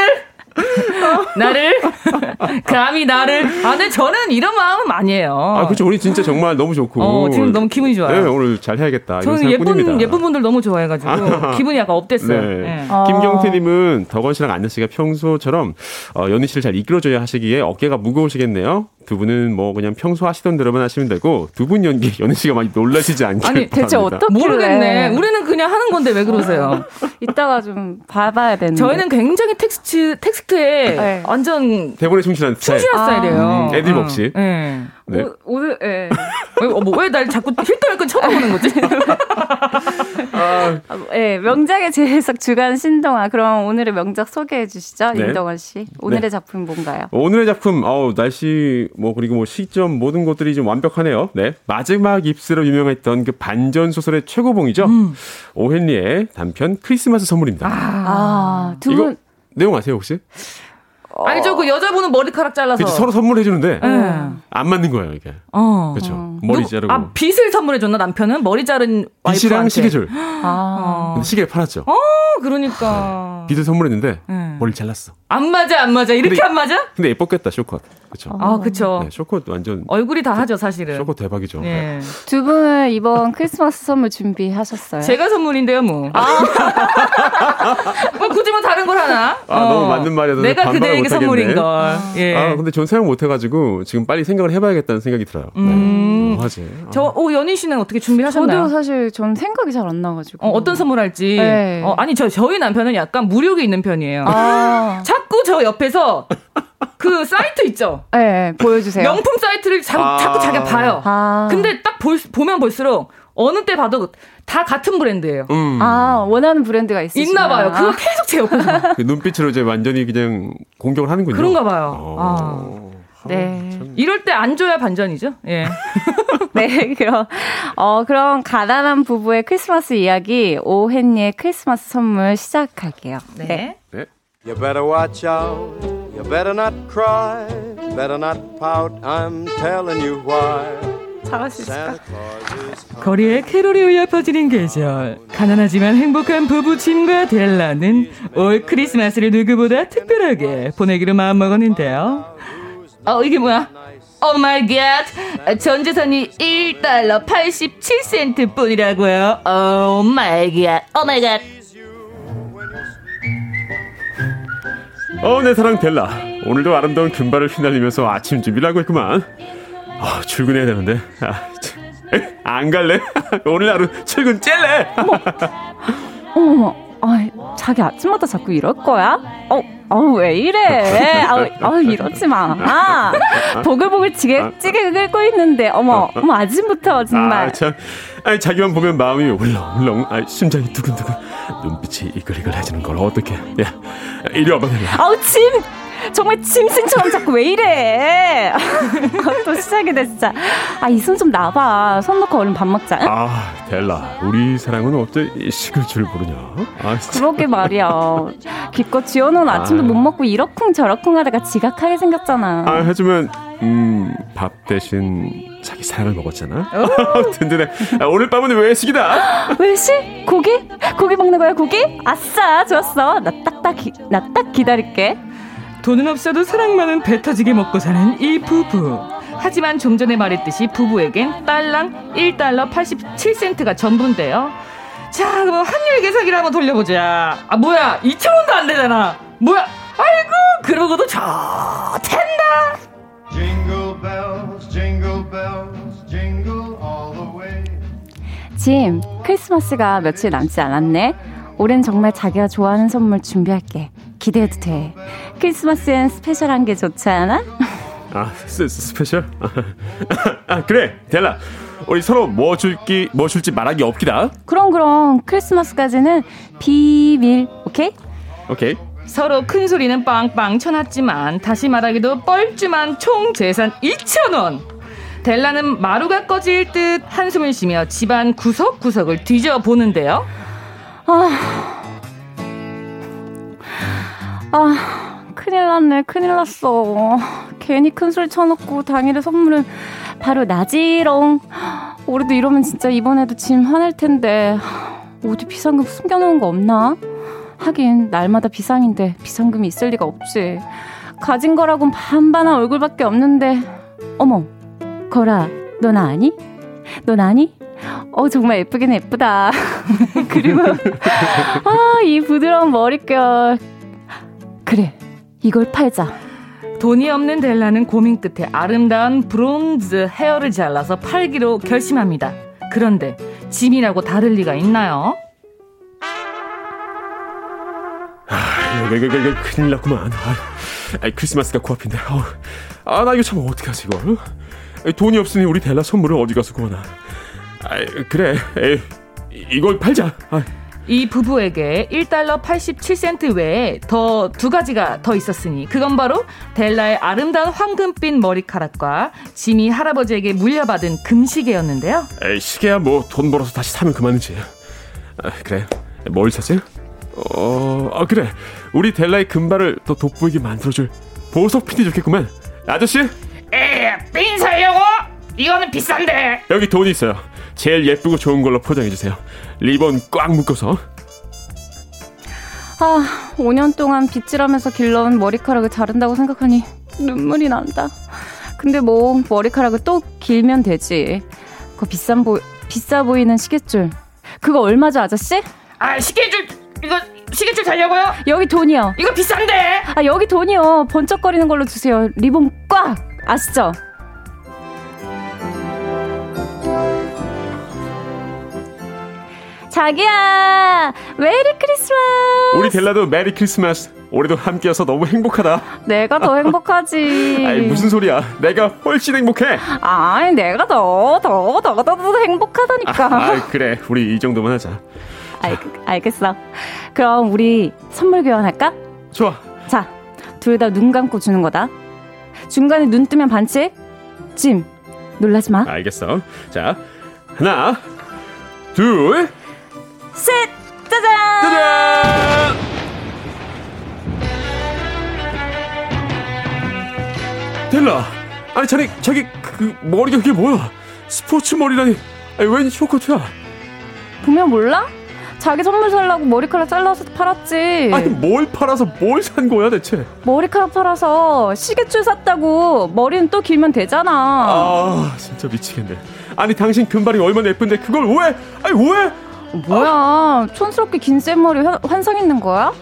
감히 나를. 아, 근데 저는 이런 마음은 아니에요. 아, 그렇죠. 우리 진짜 정말 너무 좋고 지금 너무 기분이 좋아요. 네, 오늘 잘 해야겠다. 저는 예쁜 분들 너무 좋아해가지고 기분이 약간 업됐어요. 네. 네. 김경태님은 덕원 씨랑 안나 씨가 평소처럼 연희 씨를 잘 이끌어줘야 하시기에 어깨가 무거우시겠네요. 두 분은 뭐 그냥 평소 하시던 대로만 하시면 되고, 두 분 연기 연희 씨가 많이 놀라시지 않게. 아니, 대체 어떻게 모르겠네. 우리는 그냥 하는 건데 왜 그러세요? 이따가 좀 봐봐야 되는데. 저희는 굉장히 텍스트에 네. 완전 대본에 충실한 스타일. 충실한 스타일이에요. 애드립 없이. 네. 네. 오늘 예. 왜 날 자꾸 힐끔힐끔 쳐다보는 거지? 네, 명작의 재해석 주간 신동아. 그럼 오늘의 명작 소개해 주시죠. 네. 임덕원 씨. 오늘의 네. 작품 뭔가요? 오늘의 작품 날씨 그리고 시점 모든 것들이 좀 완벽하네요. 네. 마지막 입술로 유명했던 그 반전 소설의 최고봉이죠. 오헨리의 단편 크리스마스 선물입니다. 두 분 내용 아세요 혹시? 알죠. 그 여자분은 머리카락 잘라서. 그치, 서로 선물해 주는데 안 맞는 거예요 이게. 그렇죠. 머리 자르고. 아, 빗을 선물해 줬나 남편은? 머리 자른 와이프랑 시계줄. 근데 시계 팔았죠. 그러니까. 빗을 선물했는데 머리 잘랐어. 안 맞아, 안 맞아. 이렇게 근데, 안 맞아? 근데 예뻤겠다 쇼컷. 그렇죠. 아, 그렇죠. 네, 쇼컷 완전. 얼굴이 다 하죠 사실은. 쇼컷 대박이죠. 네. 두 분은 이번 크리스마스 선물 준비하셨어요? 제가 선물인데요 뭐. 굳이 뭐 다른 걸 하나? 너무 맞는 말이어서. 내가 그대에게 선물인 걸. 예. 근데 전 생각 못 해가지고 지금 빨리 생각을 해봐야겠다는 생각이 들어요. 화제. 연희 씨는 어떻게 준비하셨나요? 저도 사실 전 생각이 잘 안 나가지고. 어떤 선물할지. 네. 아니 저희 남편은 약간 무력이 있는 편이에요. 자꾸 저 옆에서. 그 사이트 있죠? 네, 보여주세요. 명품 사이트를 자꾸 자기가 봐요. 근데 딱 보면 볼수록 어느 때 봐도 다 같은 브랜드예요. 원하는 브랜드가 있나 봐요. 그거 계속 제 옆에서. 그 눈빛으로 이제 완전히 그냥 공격을 하는군요. 그런가 봐요. 네. 이럴 때 안 줘야 반전이죠. 예. 네, 그럼 가난한 부부의 크리스마스 이야기, 오헨리의 크리스마스 선물 시작할게요. 네. You better watch out, you better not cry, better not pout, I'm telling you why. 잘할 수 있을까? 거리에 캐롤이 울려 퍼지는 계절, 가난하지만 행복한 부부침과 델라는 올 크리스마스를 누구보다 특별하게 보내기로 마음먹었는데요. 이게 뭐야? Oh my god, 전재산이 1달러 87센트 뿐이라고요. Oh my god, oh my god. 내 사랑 델라, 오늘도 아름다운 금발을 휘날리면서 아침 준비를 하고 있구만. 출근해야 되는데 안 갈래? 오늘 하루 출근 찔래. 자기 아침마다 자꾸 이럴 거야? 왜 이래? 이러지 마. 보글보글 찌개 끓고 있는데 어머 아침부터 정말. 자기만 보면 마음이 울렁울렁, 심장이 두근두근, 눈빛이 이글이글해지는 걸 어떡해. 야, 이리 와봐. 정말 짐승처럼 자꾸 왜 이래? 또 시작이다 진짜. 이 손 좀 놔봐. 손 놓고 얼른 밥 먹자. 응? 델라, 우리 사랑은 어째 식을 줄 모르냐? 그러게 말이야. 기껏 지어놓은 아침도 못 먹고 이러쿵저러쿵 하다가 지각하게 생겼잖아. 하지만 밥 대신 자기 사랑을 먹었잖아. 든든해. 오늘 밤은 외식이다. 외식? 고기? 고기 먹는 거야 고기? 아싸 좋았어. 나 딱 기다릴게. 돈은 없어도 사랑만은 배 터지게 먹고 사는 이 부부. 하지만 좀 전에 말했듯이 부부에겐 달랑 1달러 87센트가 전부인데요. 자 그럼 환율 계산기를 한번 돌려보자. 아 뭐야 2,000원도 안 되잖아. 뭐야 아이고 그러고도 좋댄다. 짐 크리스마스가 며칠 남지 않았네. 올해는 정말 자기가 좋아하는 선물 준비할게. 기대해도 돼. 크리스마스엔 스페셜한 게 좋지 않아? 아 스페셜? 아 그래 델라 우리 서로 뭐 줄지 말하기 없기다. 그럼 크리스마스까지는 비밀. 오케이 서로 큰 소리는 빵빵 쳐놨지만 다시 말하기도 뻘쭘한 총 재산 2,000원. 델라는 마루가 꺼질 듯 한숨을 쉬며 집안 구석구석을 뒤져보는데요. 큰일 났어. 괜히 큰 소리 쳐놓고 당일의 선물은 바로 나지롱. 올해도 이러면 진짜 이번에도 짐 화낼 텐데 어디 비상금 숨겨놓은 거 없나? 하긴 날마다 비상인데 비상금이 있을 리가 없지. 가진 거라곤 반반한 얼굴밖에 없는데. 어머 거라 너 나 아니? 정말 예쁘긴 예쁘다. 그리고 이 부드러운 머릿결. 그래 이걸 팔자. 돈이 없는 델라는 고민 끝에 아름다운 브론즈 헤어를 잘라서 팔기로 결심합니다. 그런데 짐이라고 다를 리가 있나요? 큰일 났구만. 크리스마스가 코앞인데. 나 이거 참 어떡하지 이거. 돈이 없으니 우리 델라 선물을 어디 가서 구하나. 그래 이걸 팔자. 이 부부에게 1달러 87센트 외에 더 두 가지가 더 있었으니 그건 바로 델라의 아름다운 황금빛 머리카락과 짐이 할아버지에게 물려받은 금시계였는데요. 시계야 뭐 돈 벌어서 다시 사면 그만이지. 그래 뭘 사지? 그래 우리 델라의 금발을 더 돋보이게 만들어줄 보석핀이 좋겠구만. 아저씨? 핀 사려고? 이거는 비싼데. 여기 돈이 있어요. 제일 예쁘고 좋은 걸로 포장해주세요. 리본 꽉 묶어서. 5년 동안 빗질하면서 길러온 머리카락을 자른다고 생각하니 눈물이 난다. 근데 뭐 머리카락을 또 길면 되지. 그거 비싸 보이는 시계줄 그거 얼마죠 아저씨? 시계줄 달려고요? 여기 돈이요. 이거 비싼데. 여기 돈이요. 번쩍거리는 걸로 주세요. 리본 꽉. 아시죠? 자기야 메리 크리스마스. 우리 델라도 메리 크리스마스. 올해도 함께여서 너무 행복하다. 내가 더 행복하지. 무슨 소리야. 내가 훨씬 행복해. 아니 내가 더 행복하다니까. 그래 우리 이 정도만 하자. 알겠어. 그럼 우리 선물 교환할까? 좋아. 자, 둘 다 눈 감고 주는 거다. 중간에 눈 뜨면 반칙. 짐 놀라지 마. 알겠어. 자 하나 둘 셋! 짜잔! 델라! 자기 그 머리가 그게 뭐야? 스포츠 머리라니. 웬 쇼커트야? 보면 몰라? 자기 선물 살라고 머리카락 잘라서 팔았지. 뭘 팔아서 뭘 산 거야 대체? 머리카락 팔아서 시계줄 샀다고. 머리는 또 길면 되잖아. 진짜 미치겠네. 당신 금발이 얼마나 예쁜데 그걸 왜? 왜? 뭐야 촌스럽게 긴 쌤머리 환상 있는 거야?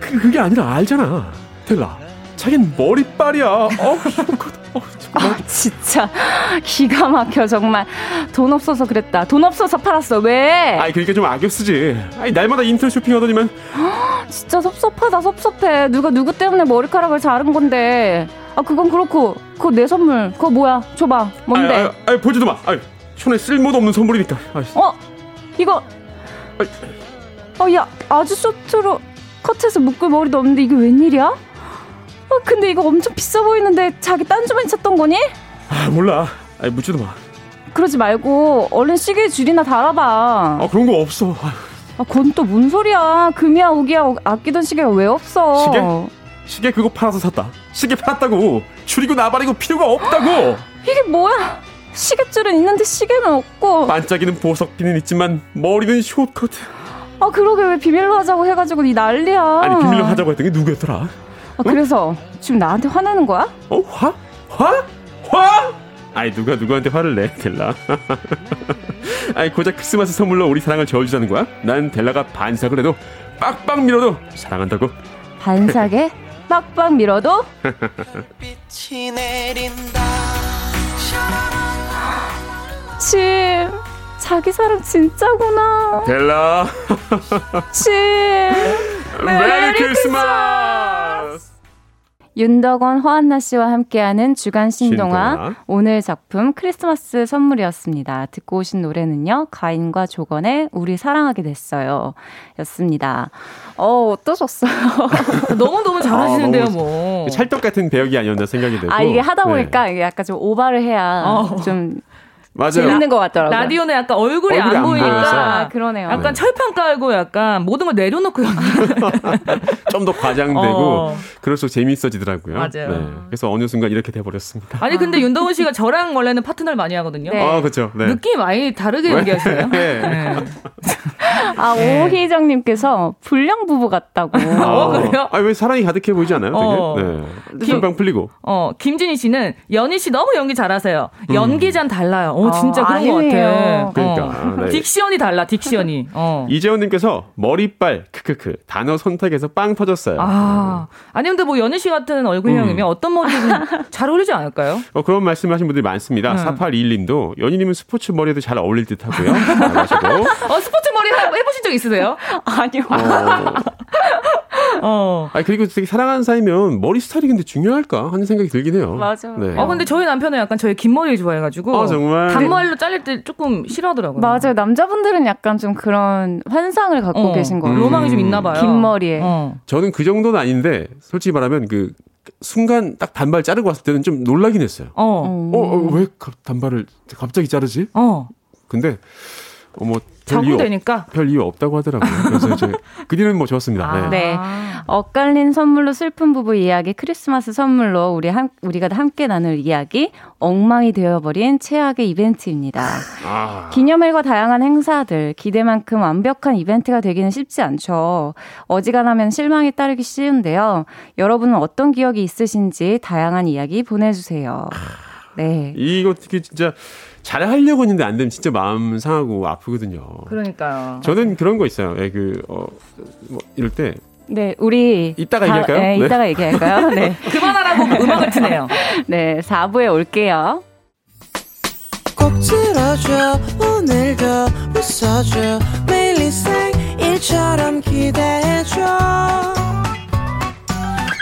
그게 아니라 알잖아 델라. 자긴 머리빨이야. 진짜 기가 막혀 정말. 돈 없어서 그랬다. 돈 없어서 팔았어 왜? 그러니까 좀 악역 쓰지. 날마다 인터넷 쇼핑하더니만. 진짜 섭섭해. 누가 누구 때문에 머리카락을 자른 건데. 그건 그렇고 그거 내 선물 그거 뭐야 줘봐. 뭔데? 보지도 마. 손에 쓸모도 없는 선물이니까. 이거 야 아주 쇼트로 컷해서 묶을 머리도 없는데 이게 웬일이야? 근데 이거 엄청 비싸 보이는데 자기 딴 주머니 찾던 거니? 몰라. 묻지도 마. 그러지 말고 얼른 시계 줄이나 달아봐. 그런 거 없어. 그건 또 뭔 소리야. 금이야 오기야 아끼던 시계가 왜 없어. 시계 그거 팔아서 샀다. 시계 팔았다고. 줄이고 나발이고 필요가 없다고. 이게 뭐야. 시계줄은 있는데 시계는 없고 반짝이는 보석핀은 있지만 머리는 숏컷. 아 그러게 왜 비밀로 하자고 해가지고 이 난리야. 아니 비밀로 하자고 했던 게 누구였더라? 아, 그래서 지금 나한테 화내는 거야? 어? 화? 화? 화? 아니 누가 누구한테 화를 내 델라. 아니 고작 크리스마스 선물로 우리 사랑을 저어주자는 거야? 난 델라가 반삭을 해도 빡빡 밀어도 사랑한다고. 반삭에 빡빡 밀어도? 빛이 내린다. 침 자기 사랑 진짜구나 델라. 침 메리 크리스마스. 윤덕원, 허한나 씨와 함께하는 주간 신동화, 오늘 작품 크리스마스 선물이었습니다. 듣고 오신 노래는요, 가인과 조건의 우리 사랑하게 됐어요 였습니다. 어떠셨어요? 너무너무 잘하시는데요. 뭐 찰떡 같은 배역이 아니었나 생각이 되고, 아 이게 하다 보니까 네. 이게 약간 좀 오바를 해야 좀 맞아요. 재밌는 것 같더라고요. 라디오는 약간 얼굴이 안 보이니까. 아, 그러네요. 약간 네. 철판 깔고 약간 모든 걸 내려놓고 좀 더 과장되고 그럴수록 재미있어지더라고요. 맞아요. 네. 그래서 어느 순간 이렇게 돼버렸습니다. 아니 근데 윤덕원 씨가 저랑 원래는 파트너를 많이 하거든요. 네. 아 그렇죠. 네. 느낌이 많이 다르게 얘기하시네요. 네. 네. 아 오희정님께서 불량 부부 같다고. 그래요? 아니 왜 사랑이 가득해 보이지 않아요? 되게. 네. 금방 풀리고. 김진희 씨는 연희 씨 너무 연기 잘하세요. 연기잔 달라요. 진짜 그런 것 같아요. 그러니까 네. 딕션이 달라. 딕션이. 이재훈님께서 머리빨 크크크 단어 선택에서 빵 터졌어요. 아니 근데 뭐 연희 씨 같은 얼굴형이면 어떤 머리든 잘 어울리지 않을까요? 그런 말씀하신 분들이 많습니다. 4821님도 연희님은 스포츠 머리에도 잘 어울릴 듯하고요. 스포츠 머리 해보신 적 있으세요? 아니요. 아니 그리고 되게 사랑하는 사이면 머리 스타일이 근데 중요할까 하는 생각이 들긴 해요. 맞아요. 네. 근데 저희 남편은 약간 저희 긴 머리 좋아해가지고 정말 단발로 잘릴 때 조금 싫어하더라고요. 맞아요. 남자분들은 약간 좀 그런 환상을 갖고 계신 거예요. 로망이 좀 있나 봐요. 긴 머리에. 저는 그 정도는 아닌데 솔직히 말하면 그 순간 딱 단발 자르고 왔을 때는 좀 놀라긴 했어요. 왜 단발을 갑자기 자르지? 근데 자궁되니까 별 이유 없다고 하더라고요. 그래서 이제 그 뒤는 뭐 좋았습니다. 네. 엇갈린 선물로 슬픈 부부 이야기, 크리스마스 선물로 우리가 함께 나눌 이야기, 엉망이 되어버린 최악의 이벤트입니다. 기념일과 다양한 행사들, 기대만큼 완벽한 이벤트가 되기는 쉽지 않죠. 어지간하면 실망이 따르기 쉬운데요. 여러분은 어떤 기억이 있으신지 다양한 이야기 보내주세요. 네. 이거 특히 진짜 잘 하려고 했는데 안 되면 진짜 마음 상하고 아프거든요. 그러니까요. 저는 그런 거 있어요. 이럴 때. 네, 우리. 이따가 얘기할까요? 네, 이따가 얘기할까요? 네. 그만하라고 음악을 트네요. 네, 4부에 올게요. 꼭 들어줘, 오늘도 웃어줘, 매일 일상일처럼 기대해줘.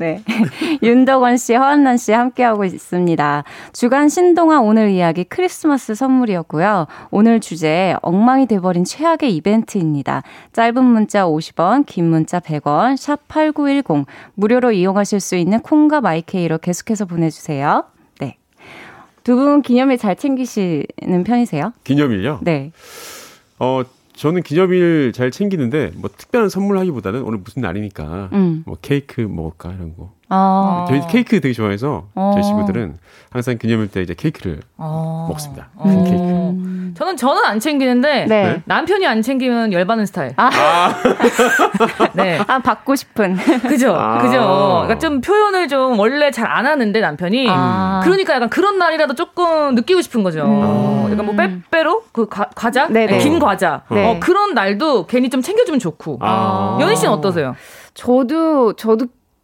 네. 윤덕원 씨, 허한난 씨 함께하고 있습니다. 주간 신동화 오늘 이야기 크리스마스 선물이었고요. 오늘 주제 엉망이 돼버린 최악의 이벤트입니다. 짧은 문자 50원, 긴 문자 100원, 샵8910 무료로 이용하실 수 있는 콩과 마이케이로 계속해서 보내주세요. 네. 두 분 기념일 잘 챙기시는 편이세요? 기념일요? 네. 저는 기념일 잘 챙기는데 뭐 특별한 선물하기보다는 오늘 무슨 날이니까 뭐 케이크 먹을까 이런 거. 저희 케이크 되게 좋아해서 저희 친구들은 항상 기념일 때 이제 케이크를 먹습니다. 케이크. 저는 안 챙기는데 네. 남편이 안 챙기면 열받는 스타일. 네. 받고 싶은. 그죠. 그러니까 좀 표현을 좀 원래 잘 안 하는데 남편이 그러니까 약간 그런 날이라도 조금 느끼고 싶은 거죠. 그러니까 뭐 빼빼로 그 과자, 네네. 긴 과자. 네. 그런 날도 괜히 좀 챙겨주면 좋고. 연희 씨는 어떠세요? 저도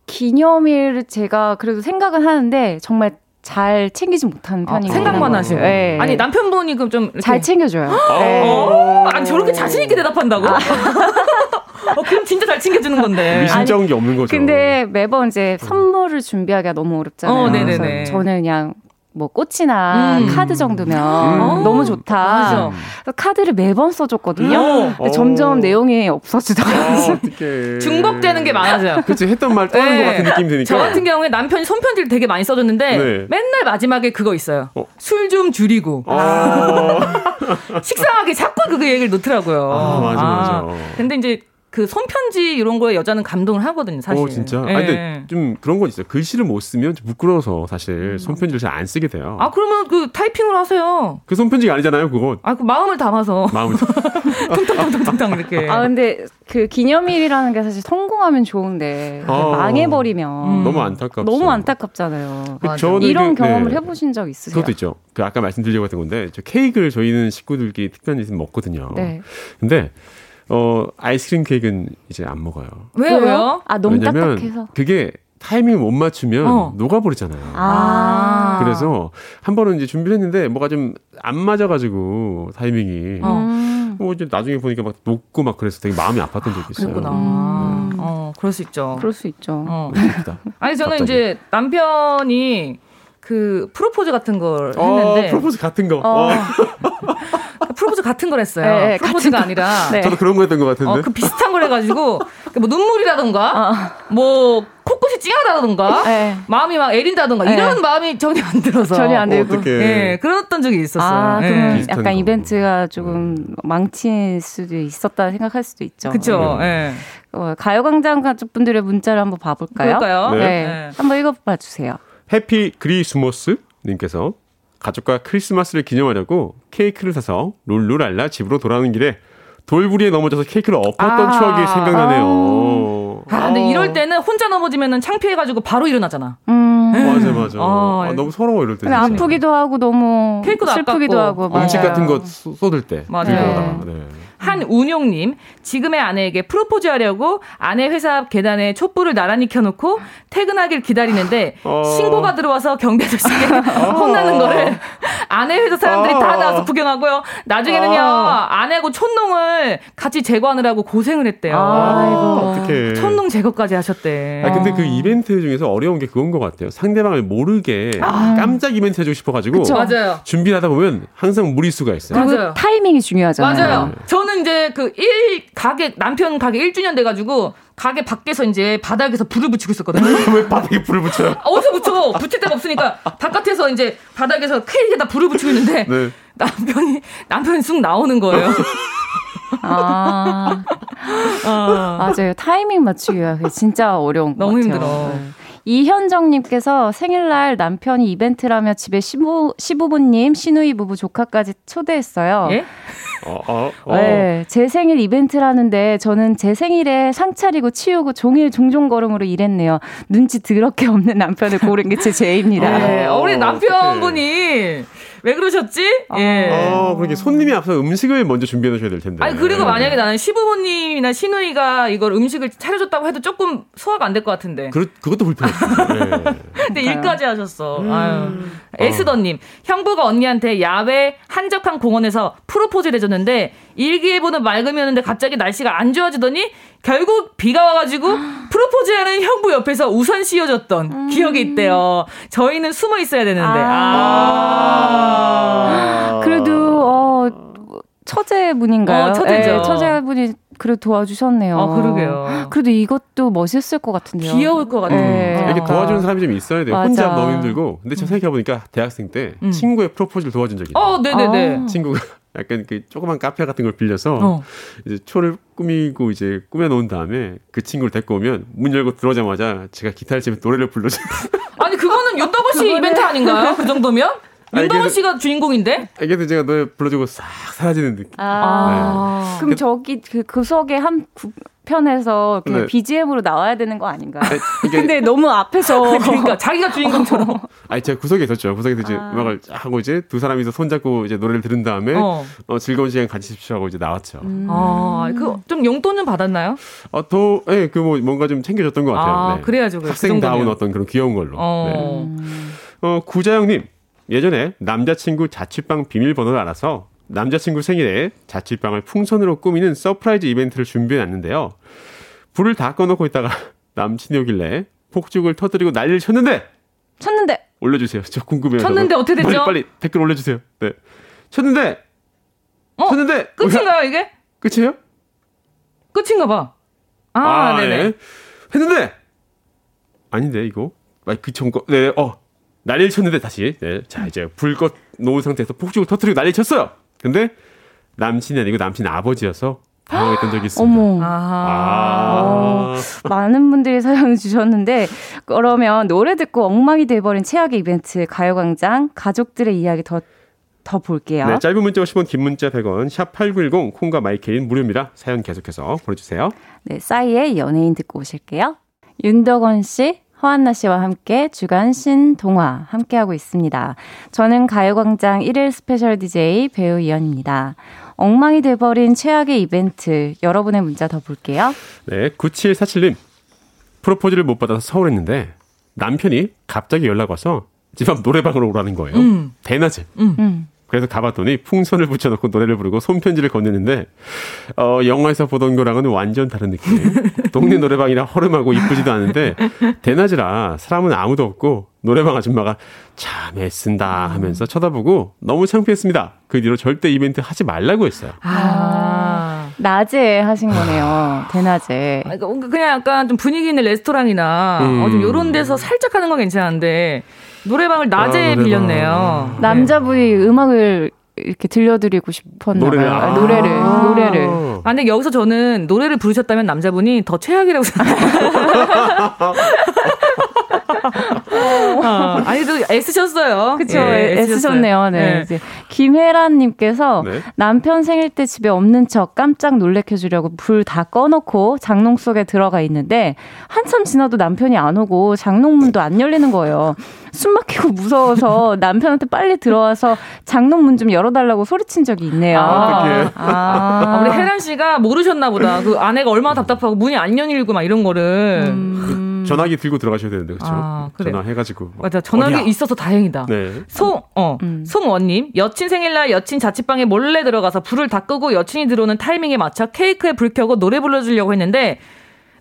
기념일을 제가 그래도 생각은 하는데 정말 잘 챙기지 못하는 편이에요. 생각만 하세요. 네. 아니 남편분이 그럼 좀 잘 챙겨줘요. 네. 아니 저렇게 자신 있게 대답한다고? 그럼 진짜 잘 챙겨주는 건데. 미심쩍은 게 없는 거죠. 근데 매번 이제 선물을 준비하기가 너무 어렵잖아요. 그래서 저는 그냥 뭐 꽃이나 카드 정도면 너무 좋다. 맞아. 카드를 매번 써줬거든요. 근데 점점 내용이 없어지더라고요. 중복되는 게 많아져요. 그치, 했던 말 떠는 네. 것 같은 느낌이 드니까. 저 같은 경우에 남편이 손편지를 되게 많이 써줬는데 네. 맨날 마지막에 그거 있어요. 술 좀 줄이고. 식상하게 자꾸 그 얘기를 놓더라고요. 아, 맞아, 맞아. 근데 이제 그 손편지 이런 거에 여자는 감동을 하거든요, 사실. 오, 진짜? 예. 아니, 근데 좀 그런 건 있어요. 글씨를 못 쓰면 부끄러워서 사실 손편지를 잘 안 쓰게 돼요. 아, 그러면 그 타이핑을 하세요. 그 손편지가 아니잖아요, 그거. 아, 그 마음을 담아서. 마음을 퉁퉁퉁퉁퉁 이렇게. 아, 근데 그 기념일이라는 게 사실 성공하면 좋은데 망해버리면. 너무 안타깝죠. 너무 안타깝잖아요. 이런 경험을 해보신 적 있으세요? 그것도 있죠. 그 아까 말씀드리려고 했던 건데 저 케이크를 저희는 식구들끼리 특별히 있으면 먹거든요. 네. 근데 아이스크림 케이크는 이제 안 먹어요. 왜요? 아, 너무 딱딱해서. 그게 타이밍을 못 맞추면 녹아버리잖아요. 아. 그래서 한 번은 이제 준비를 했는데 뭐가 좀 안 맞아가지고 타이밍이. 뭐 이제 나중에 보니까 막 녹고 막 그래서 되게 마음이 아팠던 적이 있어요. 그렇구나. 그럴 수 있죠. 그럴 수 있죠. 아니, 저는 갑자기. 이제 남편이 그 프로포즈 같은 걸 했는데. 프로포즈 같은 거. 프로포즈 같은 걸 했어요. 네, 프로포즈가 아니라. 네. 저도 그런 거 했던 것 같은데. 그 비슷한 걸 해가지고 뭐 눈물이라던가 뭐 코끝이 찡하다던가 네. 마음이 막 애린다던가 네. 이런 마음이 전혀 안 들어서. 전혀 안 들고. 네, 그랬던 적이 있었어요. 아, 그럼 네. 약간 이벤트가 조금 망칠 수도 있었다 생각할 수도 있죠. 그렇죠. 네. 네. 가요광장 가족분들의 문자를 한번 봐볼까요? 그럴까요? 네. 네. 한번 읽어봐주세요. 해피 그리스모스 님께서 가족과 크리스마스를 기념하려고 케이크를 사서 룰루랄라 집으로 돌아오는 길에 돌부리에 넘어져서 케이크를 엎었던 추억이 생각나네요. 근데 이럴 때는 혼자 넘어지면 창피해가지고 바로 일어나잖아. 맞아, 맞아. 너무 서러워, 이럴 때. 아프기도 하고, 너무 케이크도 슬프기도 아깝고. 하고. 음식 같은 거 쏟을 때. 맞아요. 네. 한운용님, 지금의 아내에게 프로포즈 하려고 아내 회사 앞 계단에 촛불을 나란히 켜놓고 퇴근하길 기다리는데 신고가 들어와서 경비아저씨께 혼나는 거를 아내 회사 사람들이 다 나와서 구경하고요. 나중에는요, 아내하고 촛농을 같이 제거하느라고 고생을 했대요. 아이고, 어떡해. 촛농 제거까지 하셨대. 근데 그 이벤트 중에서 어려운 게 그건 것 같아요. 상대방을 모르게 깜짝 이벤트 해주고 싶어가지고. 그쵸, 맞아요. 준비를 하다 보면 항상 무리수가 있어요. 그리고 맞아요. 타이밍이 중요하잖아요. 맞아요. 저는 이제 그 남편 가게 1주년 돼가지고 가게 밖에서 이제 바닥에서 불을 붙이고 있었거든요. 왜 바닥에 불을 붙여요? 어디서 붙여? 붙일 데가 없으니까 바깥에서 이제 바닥에서 케이크에다 불을 붙이고 있는데 네. 남편이 쑥 나오는 거예요. 맞아요. 타이밍 맞추기가 진짜 어려운 것 너무 같아요. 너무 힘들어. 네. 이현정님께서 생일날 남편이 이벤트라며 집에 시부모님, 시누이 부부, 조카까지 초대했어요. 예? 네, 제 생일 이벤트라는데 저는 제 생일에 상 차리고 치우고 종일 종종걸음으로 일했네요. 눈치 더럽게 없는 남편을 고른 게 제 죄입니다. 네, 우리 남편분이 왜 그러셨지? 예. 그렇게 손님이 앞서 음식을 먼저 준비해 놓으셔야 될 텐데. 아니, 그리고 만약에 나는 시부모님이나 시누이가 이걸 음식을 차려줬다고 해도 조금 소화가 안 될 것 같은데. 그것도 불편했어. 네. 근데 일까지 하셨어. 아유. 에스더님, 형부가 언니한테 야외 한적한 공원에서 프로포즈를 해줬는데 일기예보는 맑음이었는데 갑자기 날씨가 안 좋아지더니 결국 비가 와가지고 프로포즈하는 형부 옆에서 우산 씌워줬던 기억이 있대요. 저희는 숨어 있어야 되는데. 그래도 처제분인가요? 처제죠. 네, 처제분이 그래도 도와주셨네요. 그러게요. 그래도 이것도 멋있을 것 같은데요. 귀여울 것 같아요. 이렇게 도와주는 사람이 좀 있어야 돼요. 맞아. 혼자 너무 힘들고. 근데 제가 생각해보니까 대학생 때 친구의 프로포즈를 도와준 적이 있어요. 네네네. 친구가 약간 그 조그만 카페 같은 걸 빌려서 이제 초를 꾸미고 이제 꾸며놓은 다음에 그 친구를 데리고 오면 문 열고 들어오자마자 제가 기타를 치면서 노래를 불러줘요. 아니, 그거는 윤덕원 씨 이벤트 아닌가요? 그 정도면? 윤덕원 씨가 주인공인데? 이게도 제가 노래 불러주고 싹 사라지는 느낌. 네. 그럼 저기 구석에 한 편에서 네. BGM으로 나와야 되는 거 아닌가? 근데 너무 앞에서 그러니까 자기가 주인공처럼. 아니, 제가 구석에 있었죠. 구석에서 이제 음악을 하고 이제 두 사람이서 손잡고 이제 노래를 들은 다음에 즐거운 시간 가지십시오 하고 이제 나왔죠. 그 좀 용돈 좀 받았나요? 그 뭐 뭔가 좀 챙겨줬던 것 같아요. 네. 그래야죠. 학생다운 어떤 그런 귀여운 걸로. 네. 구자영님. 예전에 남자친구 자취방 비밀번호를 알아서 남자친구 생일에 자취방을 풍선으로 꾸미는 서프라이즈 이벤트를 준비해놨는데요. 불을 다 꺼놓고 있다가 남친이 오길래 폭죽을 터뜨리고 난리를 쳤는데 올려주세요. 저 궁금해요. 쳤는데 어떻게 됐죠? 빨리 댓글 올려주세요. 네. 쳤는데 끝인가요 이게? 끝이에요? 끝인가 봐. 아 네네. 예. 했는데 아닌데 이거 마이크 전거 네. 난리를 쳤는데 다시. 네. 자 이제 불꽃 놓은 상태에서 폭죽을 터뜨리고 난리를 쳤어요. 근데 남친이 아니고 남친 아버지여서 당황했던 적이 있습니다. 어머. 많은 분들이 사연을 주셨는데 그러면 노래 듣고 엉망이 돼버린 최악의 이벤트 가요광장 가족들의 이야기 더 볼게요. 네, 짧은 문자 50원, 긴 문자 100원, 샵 8910, 콩과 마이케인 무료입니다. 사연 계속해서 보내주세요. 네, 싸이의 연예인 듣고 오실게요. 윤덕원 씨, 허한나 씨와 함께 주간 신동화 함께하고 있습니다. 저는 가요광장 1일 스페셜 DJ 배우 이현입니다. 엉망이 돼버린 최악의 이벤트 여러분의 문자 더 볼게요. 네, 9747님 프로포즈를 못 받아서 서운했는데 남편이 갑자기 연락 와서 집 앞 노래방으로 오라는 거예요. 대낮에. 그래서 가봤더니 풍선을 붙여놓고 노래를 부르고 손편지를 건네는데 영화에서 보던 거랑은 완전 다른 느낌. 동네 노래방이라 허름하고 이쁘지도 않은데 대낮이라 사람은 아무도 없고 노래방 아줌마가 참 애쓴다 하면서 쳐다보고 너무 창피했습니다. 그 뒤로 절대 이벤트 하지 말라고 했어요. 낮에 하신 거네요. 대낮에. 그냥 약간 좀 분위기 있는 레스토랑이나 좀 이런 데서 살짝 하는 건 괜찮은데 노래방을 낮에 빌렸네요. 남자분이 음악을 이렇게 들려드리고 싶었나 봐요. 노래를. 아, 근데 여기서 저는 노래를 부르셨다면 남자분이 더 최악이라고 생각해요. 아니, 또 애쓰셨어요. 그쵸. 예, 애쓰셨네요. 네. 이제 김혜란님께서 네? 남편 생일 때 집에 없는 척 깜짝 놀래켜주려고 불 다 꺼놓고 장롱 속에 들어가 있는데 한참 지나도 남편이 안 오고 장롱문도 안 열리는 거예요. 숨 막히고 무서워서 남편한테 빨리 들어와서 장롱문 좀 열어달라고 소리친 적이 있네요. 우리 혜란 씨가 모르셨나 보다. 그 아내가 얼마나 답답하고 문이 안 열리고 막 이런 거를. 전화기 들고 들어가셔야 되는데 그렇죠? 그래. 전화해가지고 맞아 전화기 어디야? 있어서 다행이다. 네. 송원님 여친 생일날 여친 자취방에 몰래 들어가서 불을 다 끄고 여친이 들어오는 타이밍에 맞춰 케이크에 불 켜고 노래 불러주려고 했는데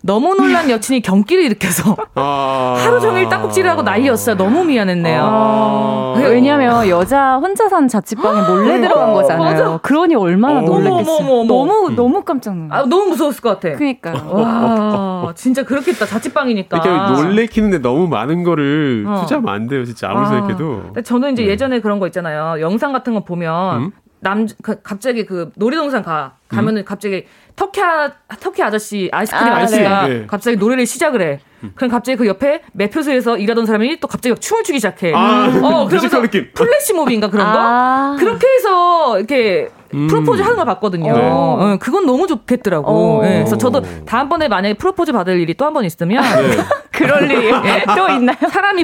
너무 놀란 여친이 경기를 일으켜서 하루 종일 딱꼭질을 하고 난리였어요. 너무 미안했네요. 왜냐하면 여자 혼자 산 자취방에 몰래 들어간 거잖아요. 맞아. 그러니 얼마나 놀랐겠어요. 너무 깜짝 놀랐어요. 너무 무서웠을 것 같아. 그러니까요. 와, 진짜 그렇겠다. 자취방이니까. 그러니까 놀래키는데 너무 많은 거를 투자하면 안 돼요. 진짜 아무리 생각해도. 저는 이제 예전에 그런 거 있잖아요. 영상 같은 거 보면 갑자기 그 놀이동산 가면은 갑자기 터키 아저씨 아이스크림 아저씨가 네. 갑자기 노래를 시작을 해. 그럼 갑자기 그 옆에 매표소에서 일하던 사람이 또 갑자기 춤을 추기 시작해. 그러면서 플래시몹인가 그런 거? 그렇게 해서 이렇게 프로포즈 하는 걸 봤거든요. 네. 그건 너무 좋겠더라고. 네. 그래서 저도 다음번에 만약에 프로포즈 받을 일이 또 한 번 있으면 네. 그럴 일이 네. 또 있나요? 사람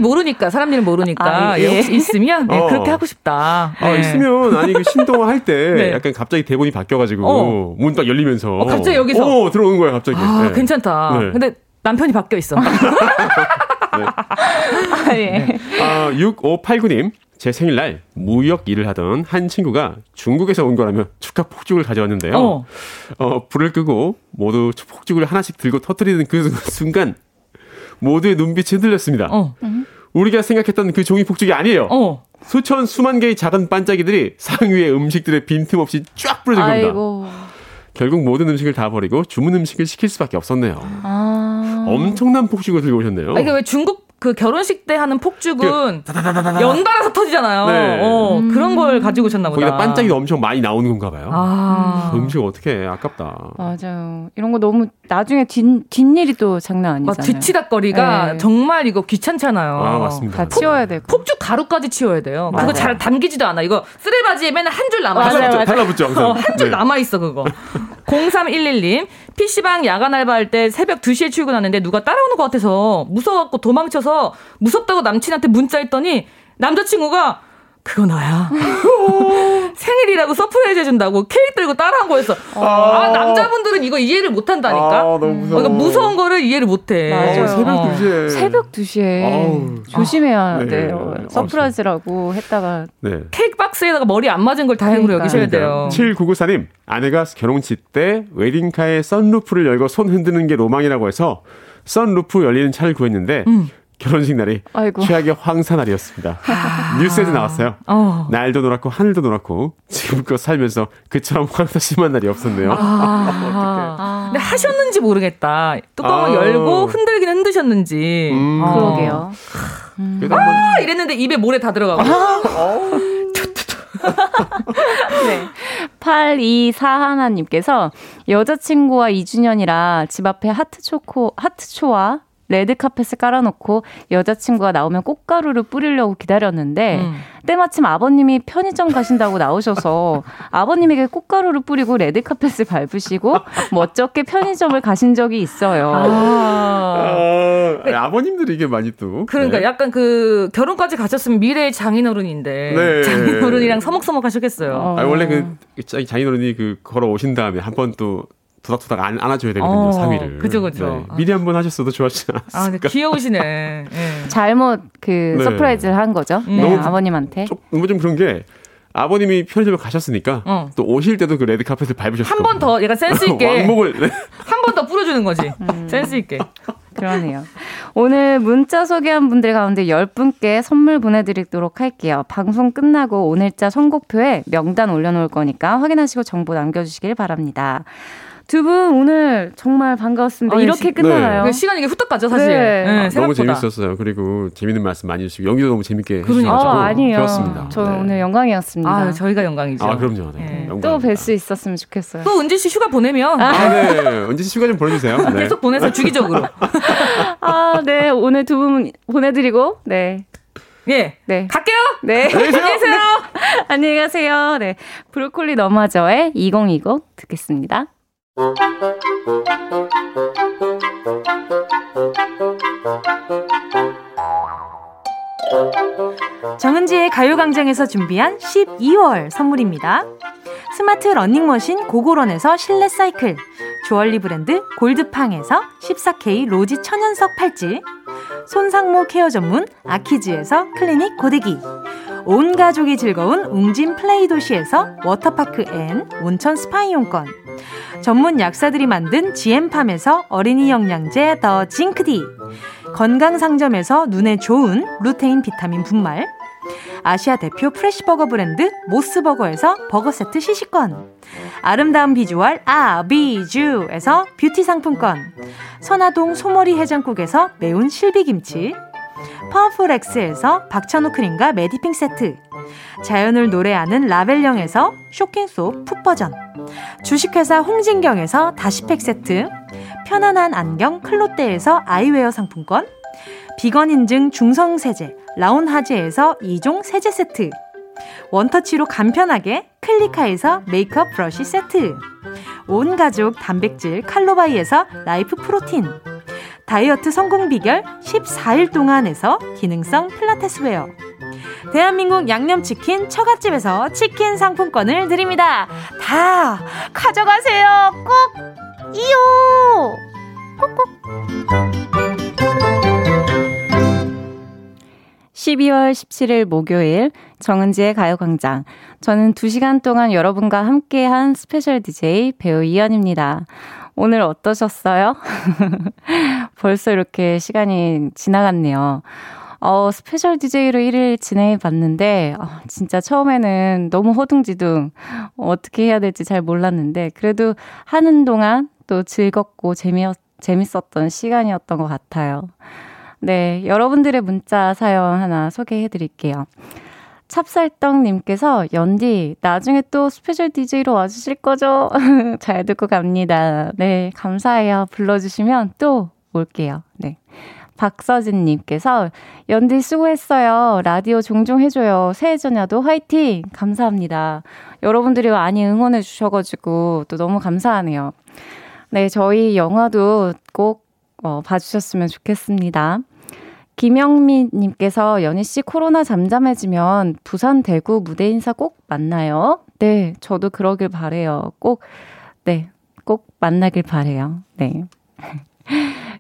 일은 모르니까 혹시 있으면 네, 그렇게 하고 싶다. 네. 있으면 아니 그 신동화 할 때 네. 약간 갑자기 대본이 바뀌어가지고 문 딱 열리면서 갑자기 여기서 들어오는 거야 갑자기. 네. 괜찮다. 네. 근데 남편이 바뀌어 있어. 네. 네. 6589님 제 생일날 무역 일을 하던 한 친구가 중국에서 온 거라며 축하 폭죽을 가져왔는데요. 불을 끄고 모두 폭죽을 하나씩 들고 터뜨리는 그 순간 모두의 눈빛이 흔들렸습니다. 우리가 생각했던 그 종이 폭죽이 아니에요. 수천 수만 개의 작은 반짝이들이 상 위에 음식들의 빈틈없이 쫙 뿌려진 겁니다. 아이고. 결국 모든 음식을 다 버리고 주문 음식을 시킬 수밖에 없었네요. 엄청난 폭죽을 들고 오셨네요. 이게 왜 중국 그 결혼식 때 하는 폭죽은 연달아서 터지잖아요. 네. 그런 걸 가지고 오셨나 보다. 거기다 반짝이가 엄청 많이 나오는 건가 봐요. 음식 어떻게 해. 아깝다. 맞아요. 이런 거 너무 나중에 뒷일이 또 장난 아니잖아요. 막 뒤치다거리가 네. 정말 이거 귀찮잖아요. 맞습니다. 다 치워야 되고. 폭죽 가루까지 치워야 돼요. 맞아요. 그거 잘 담기지도 않아. 이거 쓰레바지에 맨날 한 줄 남아. 달라붙죠. 한 줄 네. 남아있어 그거. 0311님 PC방 야간 알바할 때 새벽 2시에 출근하는데 누가 따라오는 것 같아서 무서워갖고 도망쳐서 무섭다고 남친한테 문자했더니 남자친구가 그거 나야. 생일이라고 서프라이즈 해준다고 케이크 들고 따라한 거였어. 남자분들은 이거 이해를 못한다니까. 너무 무서워. 그러니까 무서운 거를 이해를 못해. 맞아요. 새벽 2시에 조심해야 돼요. 네. 서프라이즈라고 했다가 네. 케이크 박스에다가 머리 안 맞은 걸 다행으로 여기셔야 돼요. 7994님 아내가 결혼식 때 웨딩카에 선루프를 열고 손 흔드는 게 로망이라고 해서 선루프 열리는 차를 구했는데 결혼식 날이 아이고. 최악의 황사날이었습니다. 뉴스에도 나왔어요. 날도 노랗고 하늘도 노랗고 지금껏 살면서 그처럼 황사 심한 날이 없었네요. 근데 하셨는지 모르겠다. 뚜껑을 열고 흔들긴 흔드셨는지. 그러게요. 이랬는데 입에 모래 다 들어가고. 네. 8241님께서 여자친구와 2주년이라 집 앞에 하트초와 레드카펫을 깔아놓고 여자친구가 나오면 꽃가루를 뿌리려고 기다렸는데 때마침 아버님이 편의점 가신다고 나오셔서 아버님에게 꽃가루를 뿌리고 레드카펫을 밟으시고 멋쩍게 편의점을 가신 적이 있어요. 아버님들이 이게 많이 또. 그러니까 네. 약간 그 결혼까지 가셨으면 미래의 장인어른인데 네. 장인어른이랑 서먹서먹 하셨겠어요. 원래 그 장인어른이 그 걸어오신 다음에 한 번 또 도닥도닥 안아줘야 되거든요, 3위를. 그죠. 네. 미리 한번 하셨어도 좋았지 않았을까. 귀여우시네. 네. 잘못 서프라이즈를 한 거죠. 네, 아버님한테. 좀 그런 게 아버님이 편의점에 가셨으니까 또 오실 때도 그 레드 카펫을 밟으셨을 거예요. 한 번 더 약간 센스 있게. 왕복을. 네. 한 번 더 뿌려주는 거지. 센스 있게. 그러네요. 오늘 문자 소개한 분들 가운데 10분께 선물 보내드리도록 할게요. 방송 끝나고 오늘자 선곡표에 명단 올려놓을 거니까 확인하시고 정보 남겨주시길 바랍니다. 두 분 오늘 정말 반가웠습니다. 이렇게 끝나나요? 네. 시간이 후딱 가죠, 사실. 네, 너무 재밌었어요. 그리고 재밌는 말씀 많이 해주시고 연기도 너무 재밌게 해주셔서 좋았습니다. 저 오늘 영광이었습니다. 저희가 영광이죠. 그럼요. 네. 또 뵐 수 있었으면 좋겠어요. 또 은지 씨 휴가 보내면 은지 씨 휴가 좀 보내주세요. 네. 계속 보내서 주기적으로. 네, 오늘 두 분 보내드리고 네. 갈게요. 네. 안녕히 계세요. 안녕히 가세요. 네, 브로콜리 너마저의 2020 듣겠습니다. 정은지의 가요광장에서 준비한 12월 선물입니다. 스마트 러닝머신 고고런에서 실내 사이클, 주얼리 브랜드 골드팡에서 14K 로지 천연석 팔찌, 손상모 케어 전문 아키즈에서 클리닉 고데기, 온 가족이 즐거운 웅진 플레이 도시에서 워터파크 앤 온천 스파 이용권, 전문 약사들이 만든 GM팜에서 어린이 영양제 더 징크디, 건강상점에서 눈에 좋은 루테인 비타민 분말, 아시아 대표 프레시버거 브랜드 모스버거에서 버거세트 시식권, 아름다운 비주얼 아비주에서 뷰티 상품권, 선화동 소머리 해장국에서 매운 실비김치, 파워풀엑스에서 박찬호 크림과 메디핑 세트, 자연을 노래하는 라벨령에서 쇼킹소 풋버전, 주식회사 홍진경에서 다시팩 세트, 편안한 안경 클로떼에서 아이웨어 상품권, 비건 인증 중성세제 라온하제에서 2종 세제 세트, 원터치로 간편하게 클리카에서 메이크업 브러쉬 세트, 온 가족 단백질 칼로바이에서 라이프 프로틴, 다이어트 성공 비결 14일 동안에서 기능성 필라테스 웨어, 대한민국 양념치킨 처갓집에서 치킨 상품권을 드립니다. 다 가져가세요. 꼭 이요. 꼭꼭. 12월 17일 목요일 정은지의 가요광장. 저는 2시간 동안 여러분과 함께한 스페셜 DJ 배우 이현입니다. 오늘 어떠셨어요? 벌써 이렇게 시간이 지나갔네요. 스페셜 DJ로 1일 진행해봤는데 진짜 처음에는 너무 허둥지둥 어떻게 해야 될지 잘 몰랐는데 그래도 하는 동안 또 즐겁고 재밌었던 시간이었던 것 같아요. 네, 여러분들의 문자 사연 하나 소개해드릴게요. 찹쌀떡님께서 연디 나중에 또 스페셜 DJ로 와주실 거죠? 잘 듣고 갑니다. 네, 감사해요. 불러주시면 또 올게요. 네, 박서진님께서 연디 수고했어요. 라디오 종종 해줘요. 새해전야도 화이팅! 감사합니다. 여러분들이 많이 응원해 주셔가지고 또 너무 감사하네요. 네, 저희 영화도 꼭 봐주셨으면 좋겠습니다. 김영미님께서 연희씨 코로나 잠잠해지면 부산, 대구 무대 인사 꼭 만나요. 네, 저도 그러길 바래요. 꼭 만나길 바래요. 네.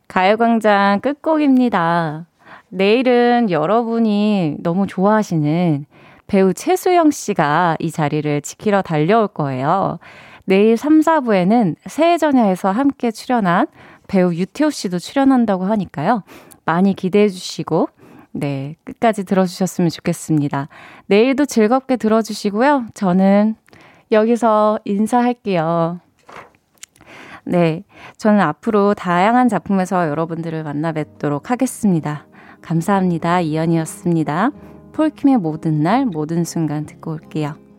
가요광장 끝곡입니다. 내일은 여러분이 너무 좋아하시는 배우 최수영 씨가 이 자리를 지키러 달려올 거예요. 내일 3, 4부에는 새해전야에서 함께 출연한 배우 유태호 씨도 출연한다고 하니까요. 많이 기대해 주시고 네, 끝까지 들어주셨으면 좋겠습니다. 내일도 즐겁게 들어주시고요. 저는 여기서 인사할게요. 네, 저는 앞으로 다양한 작품에서 여러분들을 만나 뵙도록 하겠습니다. 감사합니다. 이연이었습니다. 폴킴의 모든 날, 모든 순간 듣고 올게요.